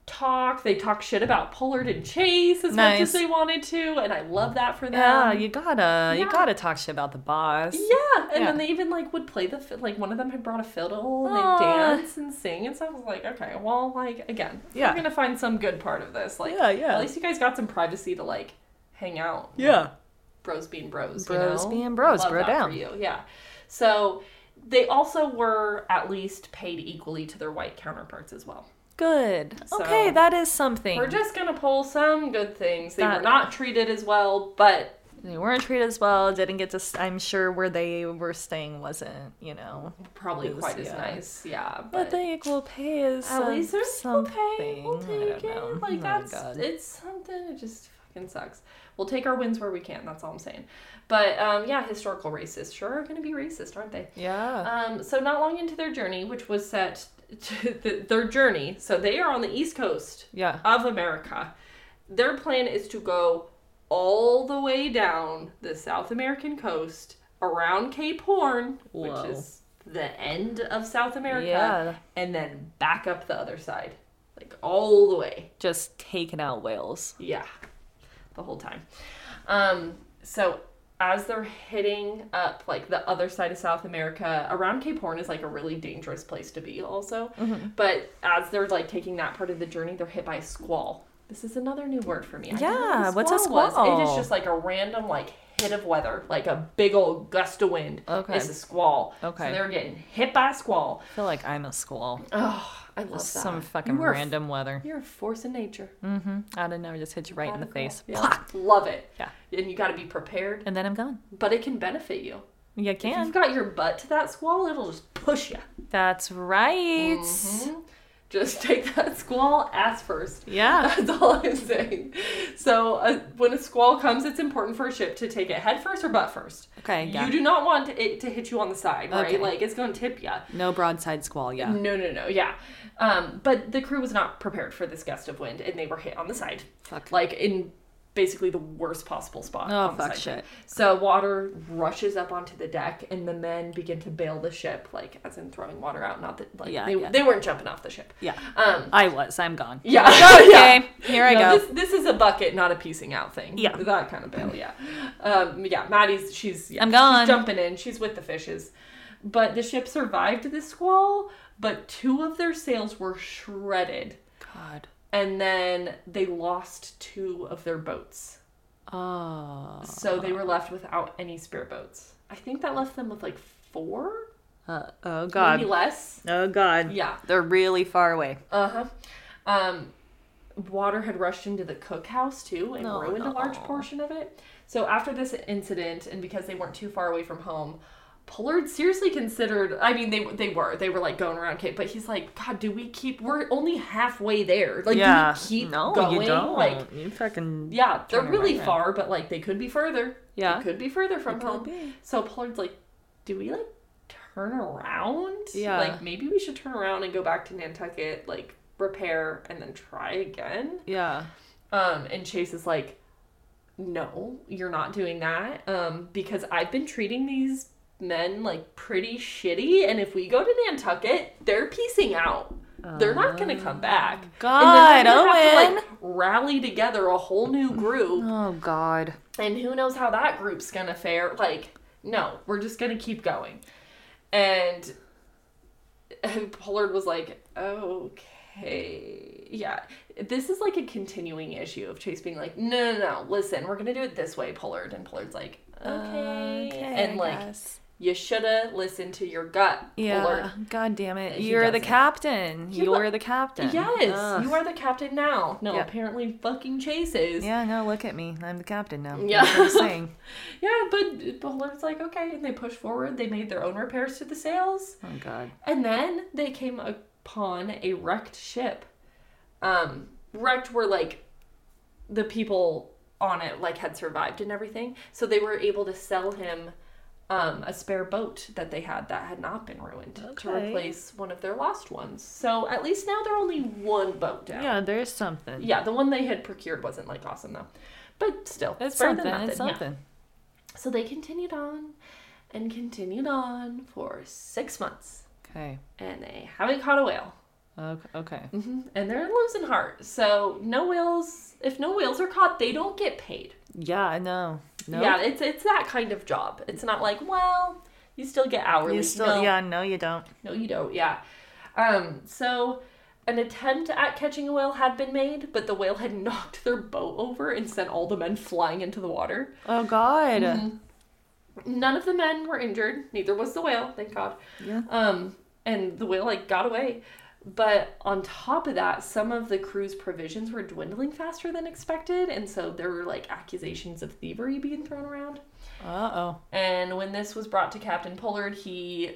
talk. They talk shit about Pollard and Chase as nice. much as they wanted to, and I love that for them. Yeah, you gotta, yeah. you gotta talk shit about the boss. Yeah, and yeah. then they even, like, would play the, like, one of them had brought a fiddle, and Aww. they'd dance and sing, and so I was like, okay, well, like, again, yeah. we're gonna find some good part of this. Like, yeah, yeah. at least you guys got some privacy to, like, hang out. Yeah. Bros being bros, bros you know? being bros, Love bro down. For you. Yeah. So they also were at least paid equally to their white counterparts as well. Good. So okay, that is something. We're just gonna pull some good things. They that, were not treated as well, but they weren't treated as well. Didn't get to. I'm sure where they were staying wasn't, you know, probably was, quite yeah. as nice. Yeah, but, but the equal pay is at some, least there's something. Pay. We'll take it. Like oh that's it's something. It just fucking sucks. We'll take our wins where we can. That's all I'm saying. But, um, yeah, historical racists sure are going to be racist, aren't they? Yeah. Um, so not long into their journey, which was set to the, their journey. So they are on the East Coast yeah. of America. Their plan is to go all the way down the South American coast around Cape Horn, Whoa. which is the end of South America, yeah. and then back up the other side, like all the way. Just taking out whales. Yeah. The whole time. Um, so as they're hitting up, like, the other side of South America, around Cape Horn is, like, a really dangerous place to be also. Mm-hmm. But as they're, like, taking that part of the journey, they're hit by a squall. This is another new word for me. I yeah, what what's a squall? Was. It is just, like, a random, like, hit of weather. Like, a big old gust of wind. Okay. It's a squall. Okay. So they're getting hit by a squall. I feel like I'm a squall. Oh, I love that. Some fucking You're random f- weather. You're a force of nature. Mm-hmm. I don't know. It just hits you right That's in the cool. face. Yeah. Love it. Yeah. And you got to be prepared. And then I'm gone. But it can benefit you. You can. If you've got your butt to that squall, it'll just push you. That's right. Mm-hmm. Just take that squall ass first. Yeah. That's all I'm saying. So uh, when a squall comes, it's important for a ship to take it head first or butt first. Okay, yeah. You do not want it to hit you on the side, right? Okay. Like, it's going to tip you. No broadside squall, yeah. No, no, no, yeah. Um, but the crew was not prepared for this gust of wind, and they were hit on the side. Fuck. Like, in basically the worst possible spot. Oh, on the fuck side. Shit. So water rushes up onto the deck, and the men begin to bail the ship, like, as in throwing water out, not that, like, yeah, they, yeah. they weren't jumping off the ship. Yeah. Um, I was. I'm gone. Yeah. Okay. Here I no, go. This, this is a bucket, not a piecing out thing. Yeah. That kind of bail, yeah. Um, yeah, Maddie's, she's, yeah, I'm gone. She's jumping in. She's with the fishes. But the ship survived this squall, but two of their sails were shredded. God. And then they lost two of their boats. Oh. So they were left without any spare boats. I think that left them with, like, four? Uh, oh, God. Maybe less. Oh, God. Yeah. They're really far away. Uh-huh. Um, water had rushed into the cookhouse, too, and no, ruined no. a large portion of it. So after this incident, and because they weren't too far away from home, Pollard seriously considered, I mean, they they were. They were, like, going around Cape, but he's like, God, do we keep, we're only halfway there. Like, yeah. do we keep no, going? No, you don't. Like, you fucking... Yeah, they're really right far, but, like, they could be further. Yeah. They could be further from home. Be. So Pollard's like, do we, like, turn around? Yeah. Like, maybe we should turn around and go back to Nantucket, like, repair, and then try again. Yeah. Um, and Chase is like, no, you're not doing that, um, because I've been treating these men like pretty shitty, and if we go to Nantucket, they're piecing out. Uh, they're not gonna come back. God, and then Owen have to, like, rally together a whole new group. Oh God. And who knows how that group's gonna fare? Like, no, we're just gonna keep going. And, and Pollard was like, okay, yeah. This is like a continuing issue of Chase being like, no, no, no. Listen, we're gonna do it this way, Pollard. And Pollard's like, okay, okay and like. Yes. You should have listened to your gut. Yeah. Pollard. God damn it. You're the captain. You are the captain. Yes. Ugh. You are the captain now. No, yeah. apparently fucking Chase is. Yeah, no, look at me. I'm the captain now. Yeah. That's what I'm saying. Yeah, but Pollard's like, okay. And they push forward. They made their own repairs to the sails. Oh, God. And then they came upon a wrecked ship. Um, wrecked were like the people on it, like, had survived and everything. So they were able to sell him Um, a spare boat that they had that had not been ruined okay. to replace one of their lost ones. So at least now they're only one boat down. Yeah, there's something. Yeah, the one they had procured wasn't, like, awesome, though. But still, it's something. Than nothing. It's something. Yeah. So they continued on and continued on for six months. Okay. And they haven't caught a whale. Okay. Mm-hmm. And they're losing heart. So no whales, if no whales are caught, they don't get paid. Yeah, I know. Nope. Yeah, it's it's that kind of job. It's not like, well, you still get hourly. You still, no. Yeah, no, you don't. No, you don't, yeah. Um, so an attempt at catching a whale had been made, but the whale had knocked their boat over and sent all the men flying into the water. Oh, God. Mm-hmm. None of the men were injured. Neither was the whale, thank God. Yeah. Um, and the whale, like, got away. But on top of that, some of the crew's provisions were dwindling faster than expected, and so there were, like, accusations of thievery being thrown around. Uh-oh. And when this was brought to Captain Pollard, he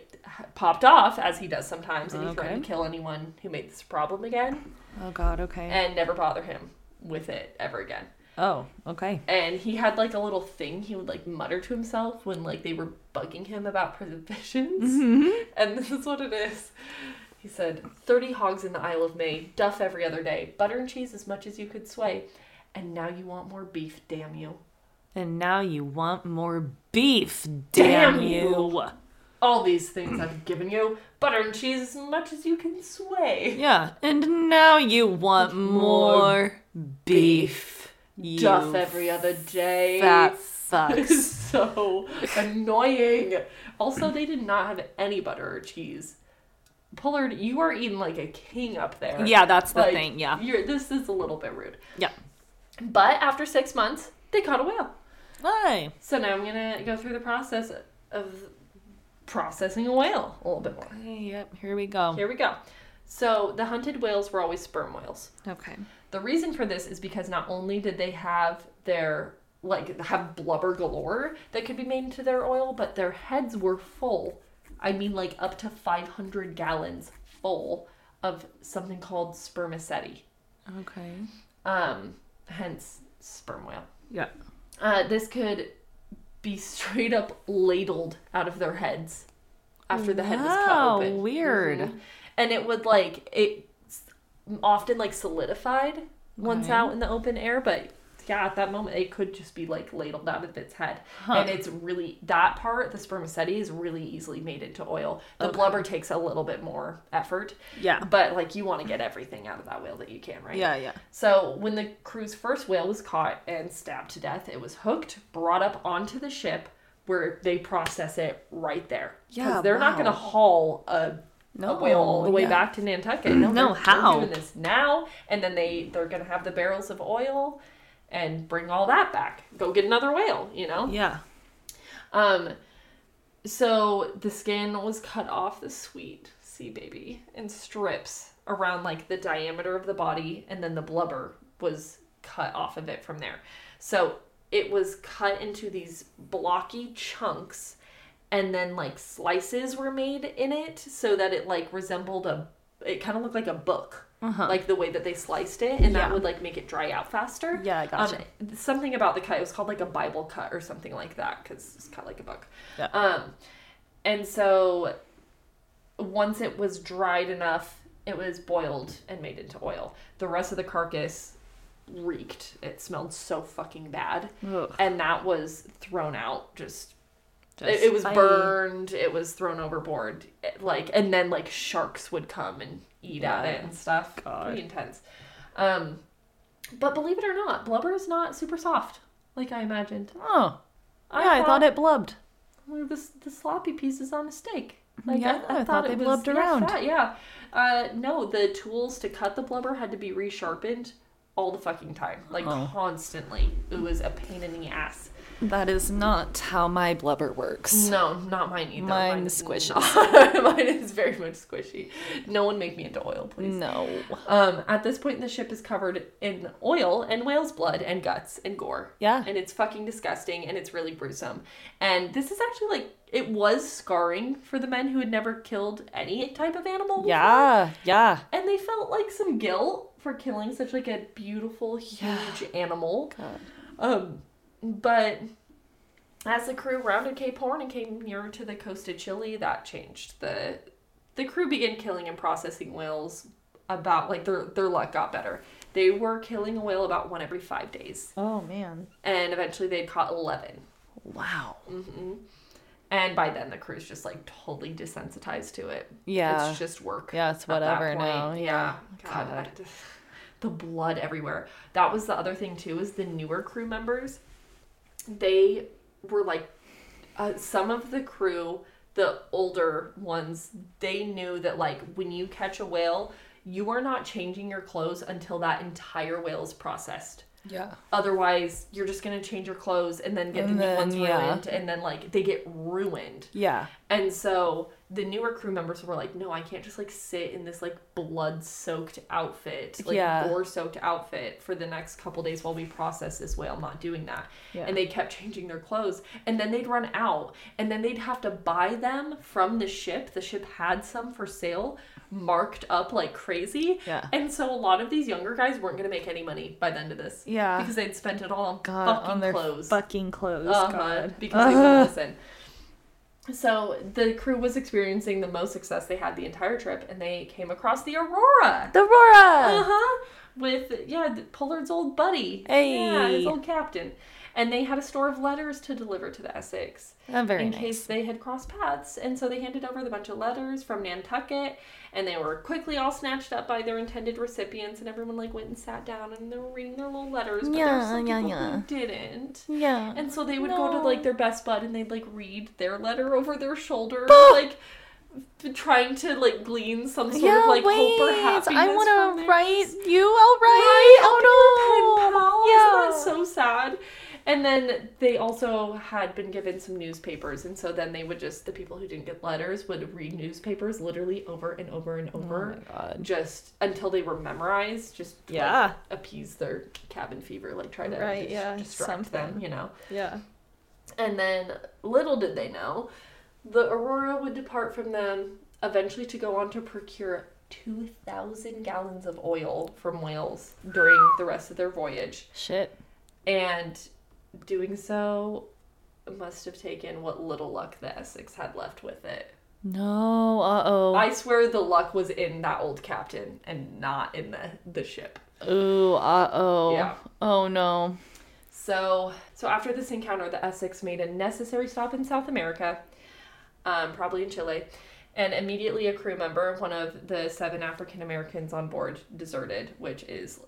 popped off, as he does sometimes, and he okay. threatened to kill anyone who made this a problem again. Oh, God, okay. And never bother him with it ever again. Oh, okay. And he had, like, a little thing he would, like, mutter to himself when, like, they were bugging him about provisions. Mm-hmm. And this is what it is. He said, thirty hogs in the Isle of May, duff every other day, butter and cheese as much as you could sway, and now you want more beef, damn you. And now you want more beef, damn, damn you. you. All these things I've given you, butter and cheese as much as you can sway. Yeah, and now you want more, more beef, beef. Duff every other day. That sucks. So annoying. Also, they did not have any butter or cheese. Pollard, you are eating like a king up there. Yeah, that's the like, thing, yeah. You're, this is a little bit rude. Yeah. But after six months, they caught a whale. Hey. So now I'm going to go through the process of processing a whale a little bit more. Okay, yep, here we go. Here we go. So the hunted whales were always sperm whales. Okay. The reason for this is because not only did they have their, like, have blubber galore that could be made into their oil, but their heads were full. I mean, like, up to five hundred gallons full of something called spermaceti. Okay. Um, hence sperm whale. Yeah. Uh, this could be straight up ladled out of their heads after the head wow, was cut open. Weird. Mm-hmm. And it would, like, it often, like, solidified once okay. out in the open air, but... Yeah, at that moment, it could just be, like, ladled out of its head. Huh. And it's really, that part, the spermaceti, is really easily made into oil. The okay. blubber takes a little bit more effort. Yeah. But, like, you want to get everything out of that whale that you can, right? Yeah, yeah. So, when the crew's first whale was caught and stabbed to death, it was hooked, brought up onto the ship, where they process it right there. Yeah, because they're wow. not going to haul a... No, a whale all the way yeah. back to Nantucket. No, no they're, how? They're doing this now, and then they, they're going to have the barrels of oil... And bring all that back. Go get another whale, you know? Yeah. Um, so the skin was cut off the sweet sea baby in strips around, like, the diameter of the body. And then the blubber was cut off of it from there. So it was cut into these blocky chunks. And then, like, slices were made in it so that it, like, resembled a... It kind of looked like a book. Uh-huh. Like, the way that they sliced it, and yeah. that would, like, make it dry out faster. Yeah, I gotcha. Um, something about the cut, it was called, like, a Bible cut or something like that, because it's cut like a book. Yeah. Um, and so, once it was dried enough, it was boiled and made into oil. The rest of the carcass reeked. It smelled so fucking bad. Ugh. And that was thrown out, just... Just it, it was funny. Burned, it was thrown overboard, it, like, and then, like, sharks would come and eat yeah. at it and stuff. God. Pretty intense. Um, but believe it or not, blubber is not super soft, like I imagined. Oh. I yeah, thought, I thought it blubbed. Well, the, the sloppy piece is on a steak. Like, yeah, I, I, I thought, thought it they was, blubbed yeah, around. Fat, yeah. Uh, no, the tools to cut the blubber had to be resharpened all the fucking time. Like, oh. constantly. It was a pain in the ass. That is not how my blubber works. No, not mine either. Mine, mine is squishy. Mine is very much squishy. No one make me into oil, please. No. Um, at this point, the ship is covered in oil and whale's blood and guts and gore. Yeah. And it's fucking disgusting, and it's really gruesome. And this is actually, like, it was scarring for the men who had never killed any type of animal before. Yeah, yeah. And they felt, like, some guilt for killing such, like, a beautiful, huge yeah. animal. God. Um... But as the crew rounded Cape Horn and came nearer to the coast of Chile, that changed. The the crew began killing and processing whales about, like, their their luck got better. They were killing a whale about one every five days. Oh, man. And eventually they'd caught eleven. Wow. Mm-hmm. And by then the crew's just like totally desensitized to it. Yeah. It's just work. Yeah, it's whatever now. Yeah. yeah. God. God. Just, the blood everywhere. That was the other thing too, is the newer crew members, they were like, uh, some of the crew, the older ones, they knew that like when you catch a whale, you are not changing your clothes until that entire whale is processed. Yeah. Otherwise, you're just going to change your clothes and then get and the new then, ones ruined. Yeah. And then, like, they get ruined. Yeah. And so the newer crew members were like, no, I can't just, like, sit in this, like, blood-soaked outfit, like, yeah. gore-soaked outfit for the next couple days while we process this whale. I'm not doing that. Yeah. And they kept changing their clothes. And then they'd run out. And then they'd have to buy them from the ship. The ship had some for sale, marked up like crazy. Yeah. And so a lot of these younger guys weren't going to make any money by the end of this. Yeah. Because they'd spent it all on God, fucking on their clothes. fucking clothes. Uh-huh. God. Because uh-huh. they wouldn't listen. So the crew was experiencing the most success they had the entire trip, and they came across the Aurora. The Aurora! Uh-huh. With, yeah, Pollard's old buddy. Hey. Yeah, his old captain. And they had a store of letters to deliver to the Essex. Oh, very nice. In case they had crossed paths. And so they handed over the bunch of letters from Nantucket, and they were quickly all snatched up by their intended recipients, and everyone like went and sat down and they were reading their little letters, but yeah, there were some yeah, people yeah. who didn't. Yeah. And so they would no. go to like their best bud and they'd like read their letter over their shoulder, like trying to like glean some sort yeah, of like wait. hope or happiness. I want to write you, I'll write. Oh no. Pen pals. Yeah. Isn't that so sad? And then they also had been given some newspapers, and so then they would just, the people who didn't get letters would read newspapers literally over and over and over. Oh my God. Just until they were memorized, just yeah. like, appease their cabin fever, like try to right, just, yeah, distract something. them, you know? Yeah. And then, little did they know, the Aurora would depart from them, eventually to go on to procure two thousand gallons of oil from whales during the rest of their voyage. Shit. And doing so must have taken what little luck the Essex had left with it. No, uh-oh. I swear the luck was in that old captain and not in the, the ship. Ooh, uh-oh. Yeah. Oh, no. So, so after this encounter, the Essex made a necessary stop in South America, um, probably in Chile, and immediately a crew member, one of the seven African Americans on board, deserted, which is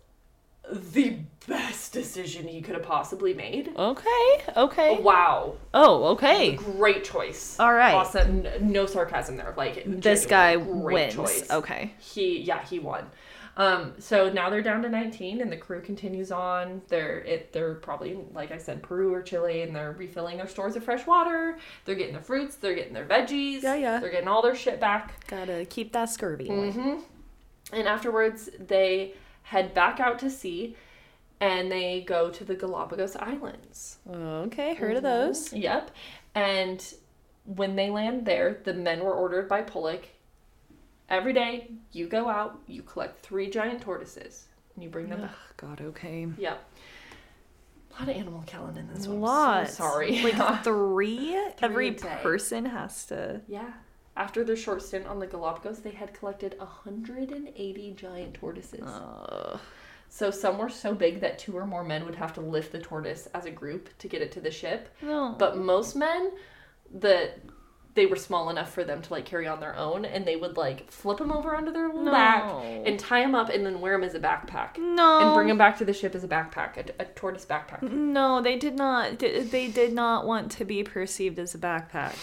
the best decision he could have possibly made. Okay. Okay. Wow. Oh, okay. Great choice. All right. Awesome. No sarcasm there. Like, this guy wins. Great choice. Okay. He, yeah, he won. Um, so now they're down to nineteen and the crew continues on. They're, it, they're probably, like I said, Peru or Chile, and they're refilling their stores of fresh water. They're getting their fruits. They're getting their veggies. Yeah, yeah. They're getting all their shit back. Gotta keep that scurvy. Mm-hmm. And afterwards, they head back out to sea, and they go to the Galapagos Islands. Okay, heard mm-hmm. of those. Yep. And when they land there, the men were ordered by Pollock, every day, you go out, you collect three giant tortoises, and you bring them Ugh, back. God, okay. Yep. A lot of animal killing in this one. A lot. So sorry. Like three? three every day. Person has to. Yeah. After their short stint on the Galapagos, they had collected one hundred eighty giant tortoises. Uh, so some were so big that two or more men would have to lift the tortoise as a group to get it to the ship. No. But most men, the, they were small enough for them to, like, carry on their own, and they would, like, flip them over onto their no. back and tie them up and then wear them as a backpack. No. And bring them back to the ship as a backpack, a, a tortoise backpack. No, they did not. They did not want to be perceived as a backpack.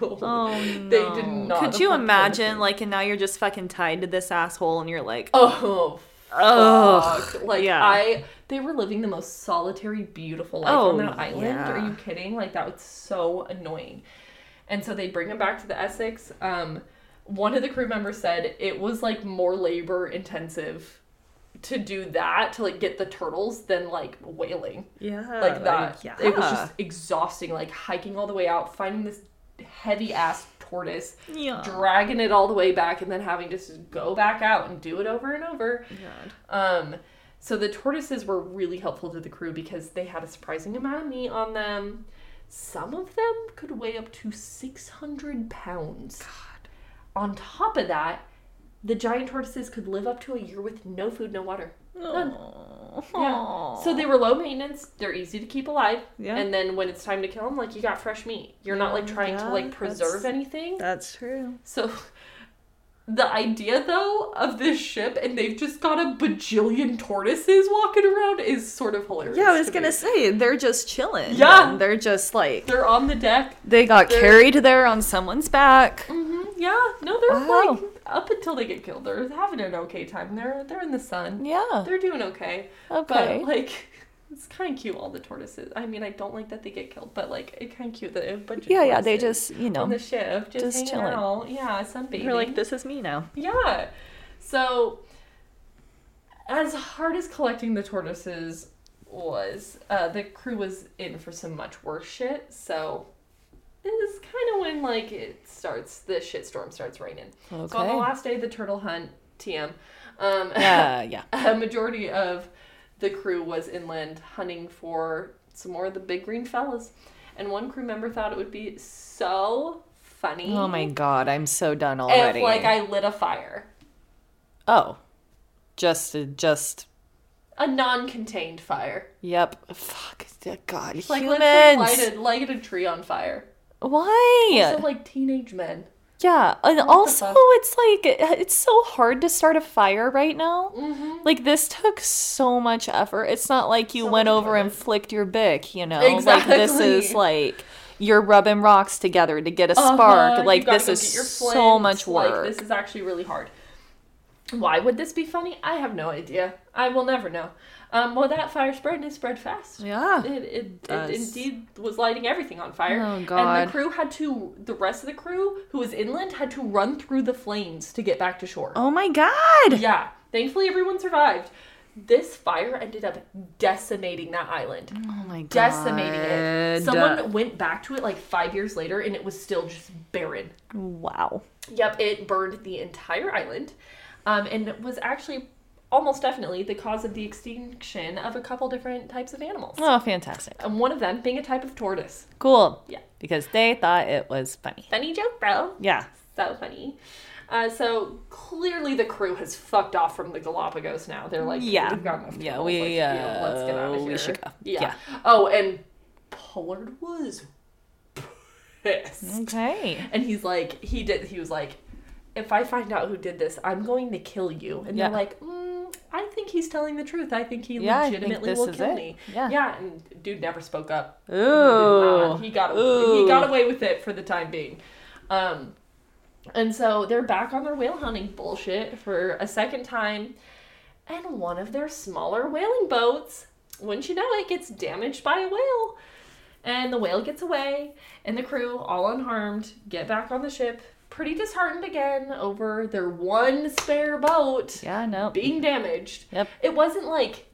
No. Oh, no. They did not. Could you imagine, tortoises. like, and now you're just fucking tied to this asshole and you're like, oh, oh, fuck. Like, yeah. I, they were living the most solitary, beautiful life oh, on that island. Yeah. Are you kidding? Like, that was so annoying. And so they bring him back to the Essex. Um, one of the crew members said it was, like, more labor-intensive to do that, to, like, get the turtles than, like, whaling. Yeah. Like, that. Like, yeah. It was just exhausting, like, hiking all the way out, finding this heavy-ass tortoise, yeah. dragging it all the way back, and then having to just go back out and do it over and over. God. Um, so the tortoises were really helpful to the crew because they had a surprising amount of meat on them. Some of them could weigh up to six hundred pounds. God. On top of that, the giant tortoises could live up to a year with no food, no water. None. Yeah. So they were low maintenance. They're easy to keep alive. Yeah. And then when it's time to kill them, like, you got fresh meat. You're not like trying yeah, to like preserve that's, anything. That's true. So the idea though of this ship and they've just got a bajillion tortoises walking around is sort of hilarious. Yeah, I was to gonna me. say they're just chilling. Yeah. They're just like they're on the deck. They got they're... carried there on someone's back. Mm-hmm. Yeah. No, they're wow. like. Up until they get killed, they're having an okay time. They're they're in the sun. Yeah. They're doing okay. Okay. But, like, it's kind of cute, all the tortoises. I mean, I don't like that they get killed, but, like, it's kind of cute that a bunch of yeah, tortoises yeah, they just, you know. On the ship. Just, just hanging chilling. Out. Yeah, sunbathing. They're like, this is me now. Yeah. So, as hard as collecting the tortoises was, uh, the crew was in for some much worse shit, so... This is kind of when, like, it starts, the shitstorm starts raining. Okay. So on the last day of the turtle hunt, T M, um, uh, yeah. a majority of the crew was inland hunting for some more of the big green fellas. And one crew member thought it would be so funny. Oh, my God. I'm so done already. If, like, I lit a fire. Oh. Just, just... a non-contained fire. Yep. Fuck. God, humans. Like, let's light a, light a tree on fire. Why? Also, like, teenage men. Yeah, and what also it's like, it's so hard to start a fire right now. Mm-hmm. Like, this took so much effort. It's not like you so went over and flicked your bic, you know? Exactly. Like, this is like, you're rubbing rocks together to get a spark. Uh-huh. Like, this is flint, so much work. Like, this is actually really hard. Why would this be funny? I have no idea. I will never know. Um, well, that fire spread, and it spread fast. Yeah. It it, it indeed was lighting everything on fire. Oh, God. And the crew had to, the rest of the crew, who was inland, had to run through the flames to get back to shore. Oh, my God. Yeah. Thankfully, everyone survived. This fire ended up decimating that island. Oh, my God. Decimating it. Someone uh, went back to it, like, five years later, and it was still just barren. Wow. Yep. It burned the entire island, um, and it was actually... almost definitely the cause of the extinction of a couple different types of animals. Oh, fantastic. And one of them being a type of tortoise. Cool. Yeah. Because they thought it was funny. Funny joke, bro. Yeah. So funny. Uh, so clearly the crew has fucked off from the Galapagos now. They're like, yeah. we've got enough yeah, we, like, uh, you know, let's get out of here. We should go. Yeah. yeah. Oh, and Pollard was pissed. Okay. And he's like, he did, he was like, if I find out who did this, I'm going to kill you. And yeah. they're like, mm. I think he's telling the truth. I think he yeah, legitimately think will kill it. me. Yeah. yeah, and dude never spoke up. Ooh. He, he got away, Ooh. he got away with it for the time being. Um, and so they're back on their whale hunting bullshit for a second time. And one of their smaller whaling boats, wouldn't you know it, gets damaged by a whale. And the whale gets away. And the crew, all unharmed, get back on the ship. Pretty disheartened again over their one spare boat yeah, no. being damaged. Yep. It wasn't, like,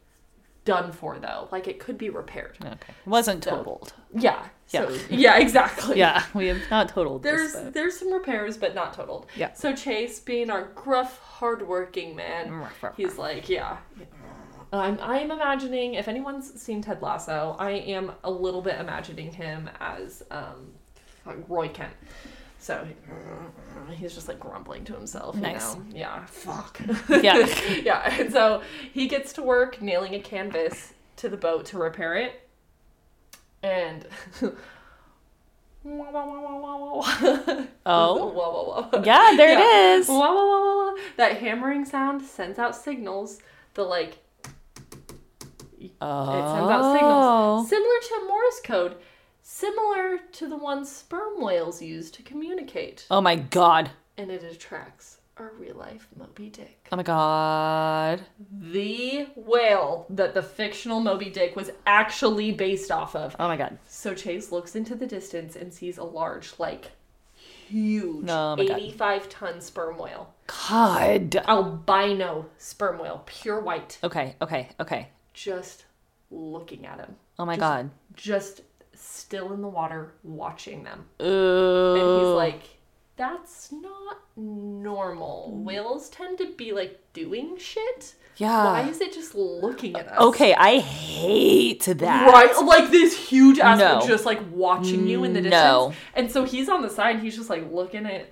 done for, though. Like, it could be repaired. Okay. It wasn't so, totaled. Yeah. Yeah. So, yeah, exactly. Yeah, we have not totaled there's, this. But... There's some repairs, but not totaled. Yeah. So Chase, being our gruff, hardworking man, he's like, yeah. I'm, I'm imagining, if anyone's seen Ted Lasso, I am a little bit imagining him as um, Roy Kent. So he's just like grumbling to himself. Nice. You know? Yeah. Fuck. Yeah. yeah. And so he gets to work nailing a canvas to the boat to repair it. And. Oh. Yeah, there yeah. it is. That hammering sound sends out signals. The like. Oh. It sends out signals. Similar to Morse code. Similar to the ones sperm whales use to communicate. Oh, my God. And it attracts our real-life Moby Dick. Oh, my God. The whale that the fictional Moby Dick was actually based off of. Oh, my God. So Chase looks into the distance and sees a large, like, huge oh, eighty-five-ton sperm whale. God. Albino sperm whale. Pure white. Okay, okay, okay. Just looking at him. Oh, my just, God. Just... still in the water watching them. Ooh. And he's like, that's not normal. Whales tend to be like doing shit. Yeah. Why is it just looking at us? Okay, I hate that. Right? Like this huge ass no. just like watching you in the distance. No. And so he's on the side, he's just like looking at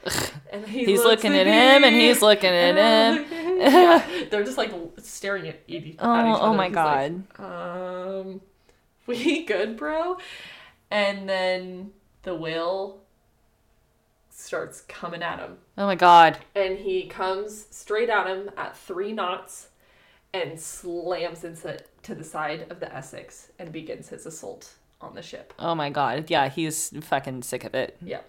and he He's looking at, at him and he's looking at him. They're just like staring at each oh, other. Oh my god. Like, um, we good, bro? And then the whale starts coming at him. Oh my god. And he comes straight at him at three knots and slams into to the side of the Essex and begins his assault on the ship. Oh my god. Yeah, he's fucking sick of it. Yeah.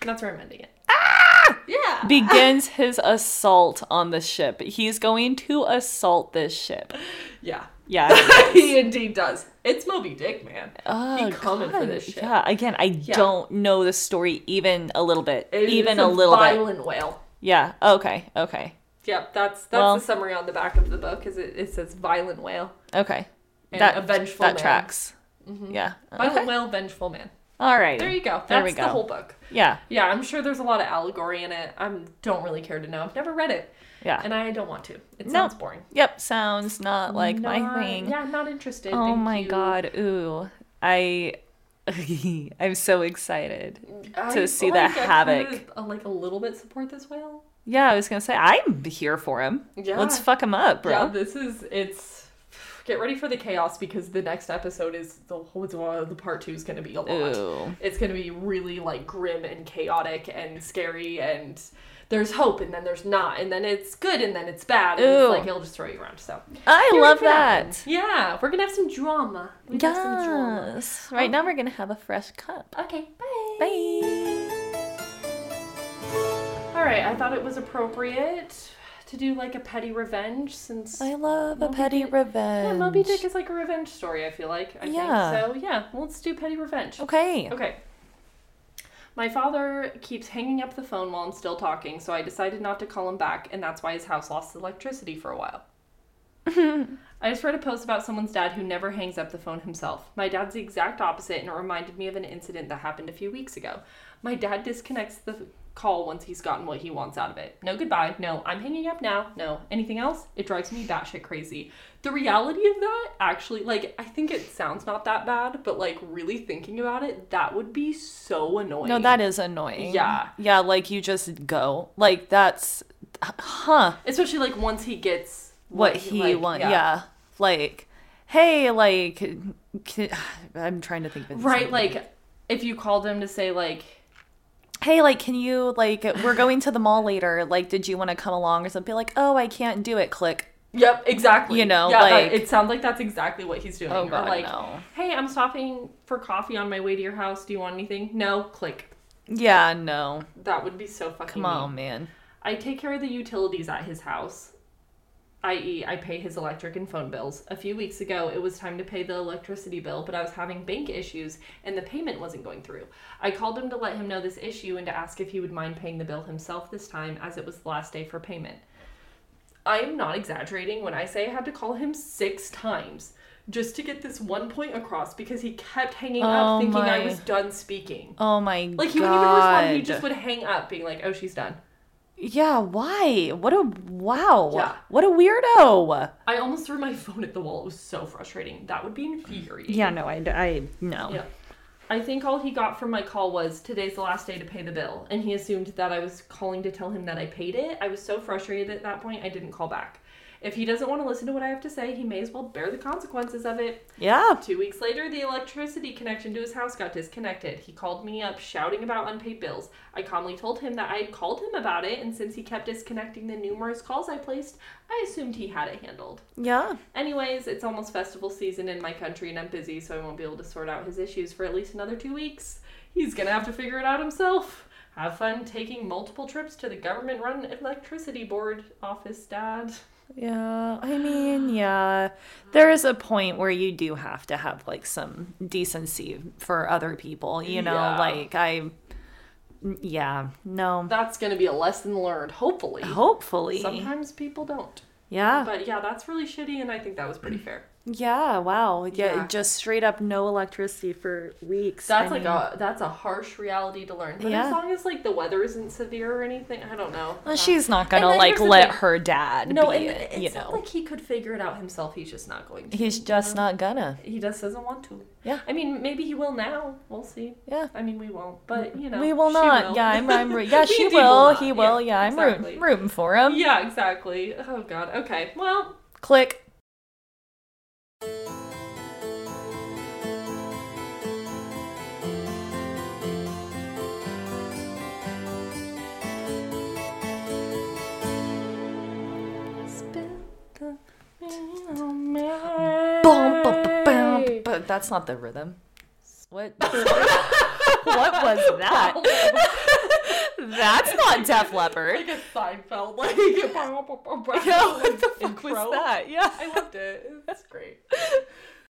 And that's where I'm ending it. Ah! Yeah. Begins his assault on the ship. He's going to assault this ship. Yeah. Yeah. He, he indeed does. It's Moby Dick, man. Oh, he coming god. For this ship. Yeah. Again, I yeah. don't know the story even a little bit. It, even a, a little bit. It's a violent whale. Yeah. Okay. Okay. Yep. That's that's well, the summary on the back of the book. Is it, it says violent whale. Okay. And that, a vengeful that man. That tracks. Mm-hmm. Yeah. Violent okay. whale, vengeful man. All right. There you go. That's there we go. The whole book. Yeah. Yeah, I'm sure there's a lot of allegory in it. I don't really care to know. I've never read it. Yeah. And I don't want to. It sounds no. boring. Yep. Sounds not like not, my thing. Yeah, not interested. Oh Thank my you. God. Ooh. I, I'm so excited I to see like that havoc. Kind of, like a little bit support this whale. Yeah, I was going to say, I'm here for him. Yeah. Let's fuck him up, bro. Yeah, this is, it's. Get ready for the chaos because the next episode is the the part two is going to be a lot. Ew. It's going to be really like grim and chaotic and scary and there's hope and then there's not and then it's good and then it's bad and Ew. It's like he'll just throw you around. So I Get love that. that. Yeah, we're gonna have some drama. We yes. have some drama. Right oh. now we're gonna have a fresh cup. Okay. Bye. Bye. All right. I thought it was appropriate to do like a petty revenge since I love Moby a petty Dick. Revenge. Yeah, Moby Dick is like a revenge story, I feel like. I yeah. think so. Yeah, well, let's do petty revenge. Okay. Okay. My father keeps hanging up the phone while I'm still talking, so I decided not to call him back, and that's why his house lost electricity for a while. I just read a post about someone's dad who never hangs up the phone himself. My dad's the exact opposite, and it reminded me of an incident that happened a few weeks ago. My dad disconnects the call once he's gotten what he wants out of it. No goodbye. No, I'm hanging up now. No, anything else? It drives me batshit crazy. The reality of that, actually, like, I think it sounds not that bad, but, like, really thinking about it, that would be so annoying. No, that is annoying. Yeah. Yeah, like, you just go. Like, that's, huh. Especially, like, once he gets what, what he like, wants. Yeah. yeah. Like, hey, like, can, I'm trying to think of this. Right, like, way. If you called him to say, like, hey, like, can you, like, we're going to the mall later. Like, did you want to come along or something? Be like, oh, I can't do it. Click. Yep, exactly. You know, yeah, like. That, it sounds like that's exactly what he's doing. Oh, God, or like, no. Hey, I'm stopping for coffee on my way to your house. Do you want anything? No. Click. Yeah, no. That would be so fucking Come on, mean. Man. I take care of the utilities at his house, that is, I pay his electric and phone bills. A few weeks ago, it was time to pay the electricity bill, but I was having bank issues and the payment wasn't going through. I called him to let him know this issue and to ask if he would mind paying the bill himself this time, as it was the last day for payment. I am not exaggerating when I say I had to call him six times just to get this one point across because he kept hanging oh up thinking my. I was done speaking. Oh my God. Like, he wouldn't even respond. He just would hang up being like, oh, she's done. Yeah, why? What a, wow. Yeah. What a weirdo. I almost threw my phone at the wall. It was so frustrating. That would be infuriating. Yeah, no, I, I no. Yeah. I think all he got from my call was, today's the last day to pay the bill, and he assumed that I was calling to tell him that I paid it. I was so frustrated at that point, I didn't call back. If he doesn't want to listen to what I have to say, he may as well bear the consequences of it. Yeah. Two weeks later, the electricity connection to his house got disconnected. He called me up shouting about unpaid bills. I calmly told him that I had called him about it, and since he kept disconnecting the numerous calls I placed, I assumed he had it handled. Yeah. Anyways, it's almost festival season in my country, and I'm busy, so I won't be able to sort out his issues for at least another two weeks. He's going to have to figure it out himself. Have fun taking multiple trips to the government-run electricity board office, Dad. Yeah, I mean, yeah, there is a point where you do have to have, like, some decency for other people, you know, yeah. like, I, yeah, no. That's going to be a lesson learned, hopefully. Hopefully. Sometimes people don't. Yeah. But, yeah, that's really shitty, and I think that was pretty fair. Yeah, wow. Yeah, yeah, just straight up no electricity for weeks. That's I like mean, a that's a harsh reality to learn. But yeah. as long as like the weather isn't severe or anything, I don't know. Well, she's not gonna and like let thing. her dad. No, be, and it's you know. not like he could figure it out himself. He's just not going to. He's just you know? not gonna. He just doesn't want to. Yeah. I mean, maybe he will now. We'll see. Yeah. I mean, we won't. But you know, we will not. Will. Yeah, I'm. I'm. Yeah, she will. will he will. Yeah, yeah exactly. I'm rooting, rooting for him. Yeah, exactly. Oh God. Okay. Well. Click. That's not the rhythm. What? What was that? That's not Def Leppard. Like a Seinfeld. Like yeah, what the fuck intro? was that? Yeah, I loved it. That's great.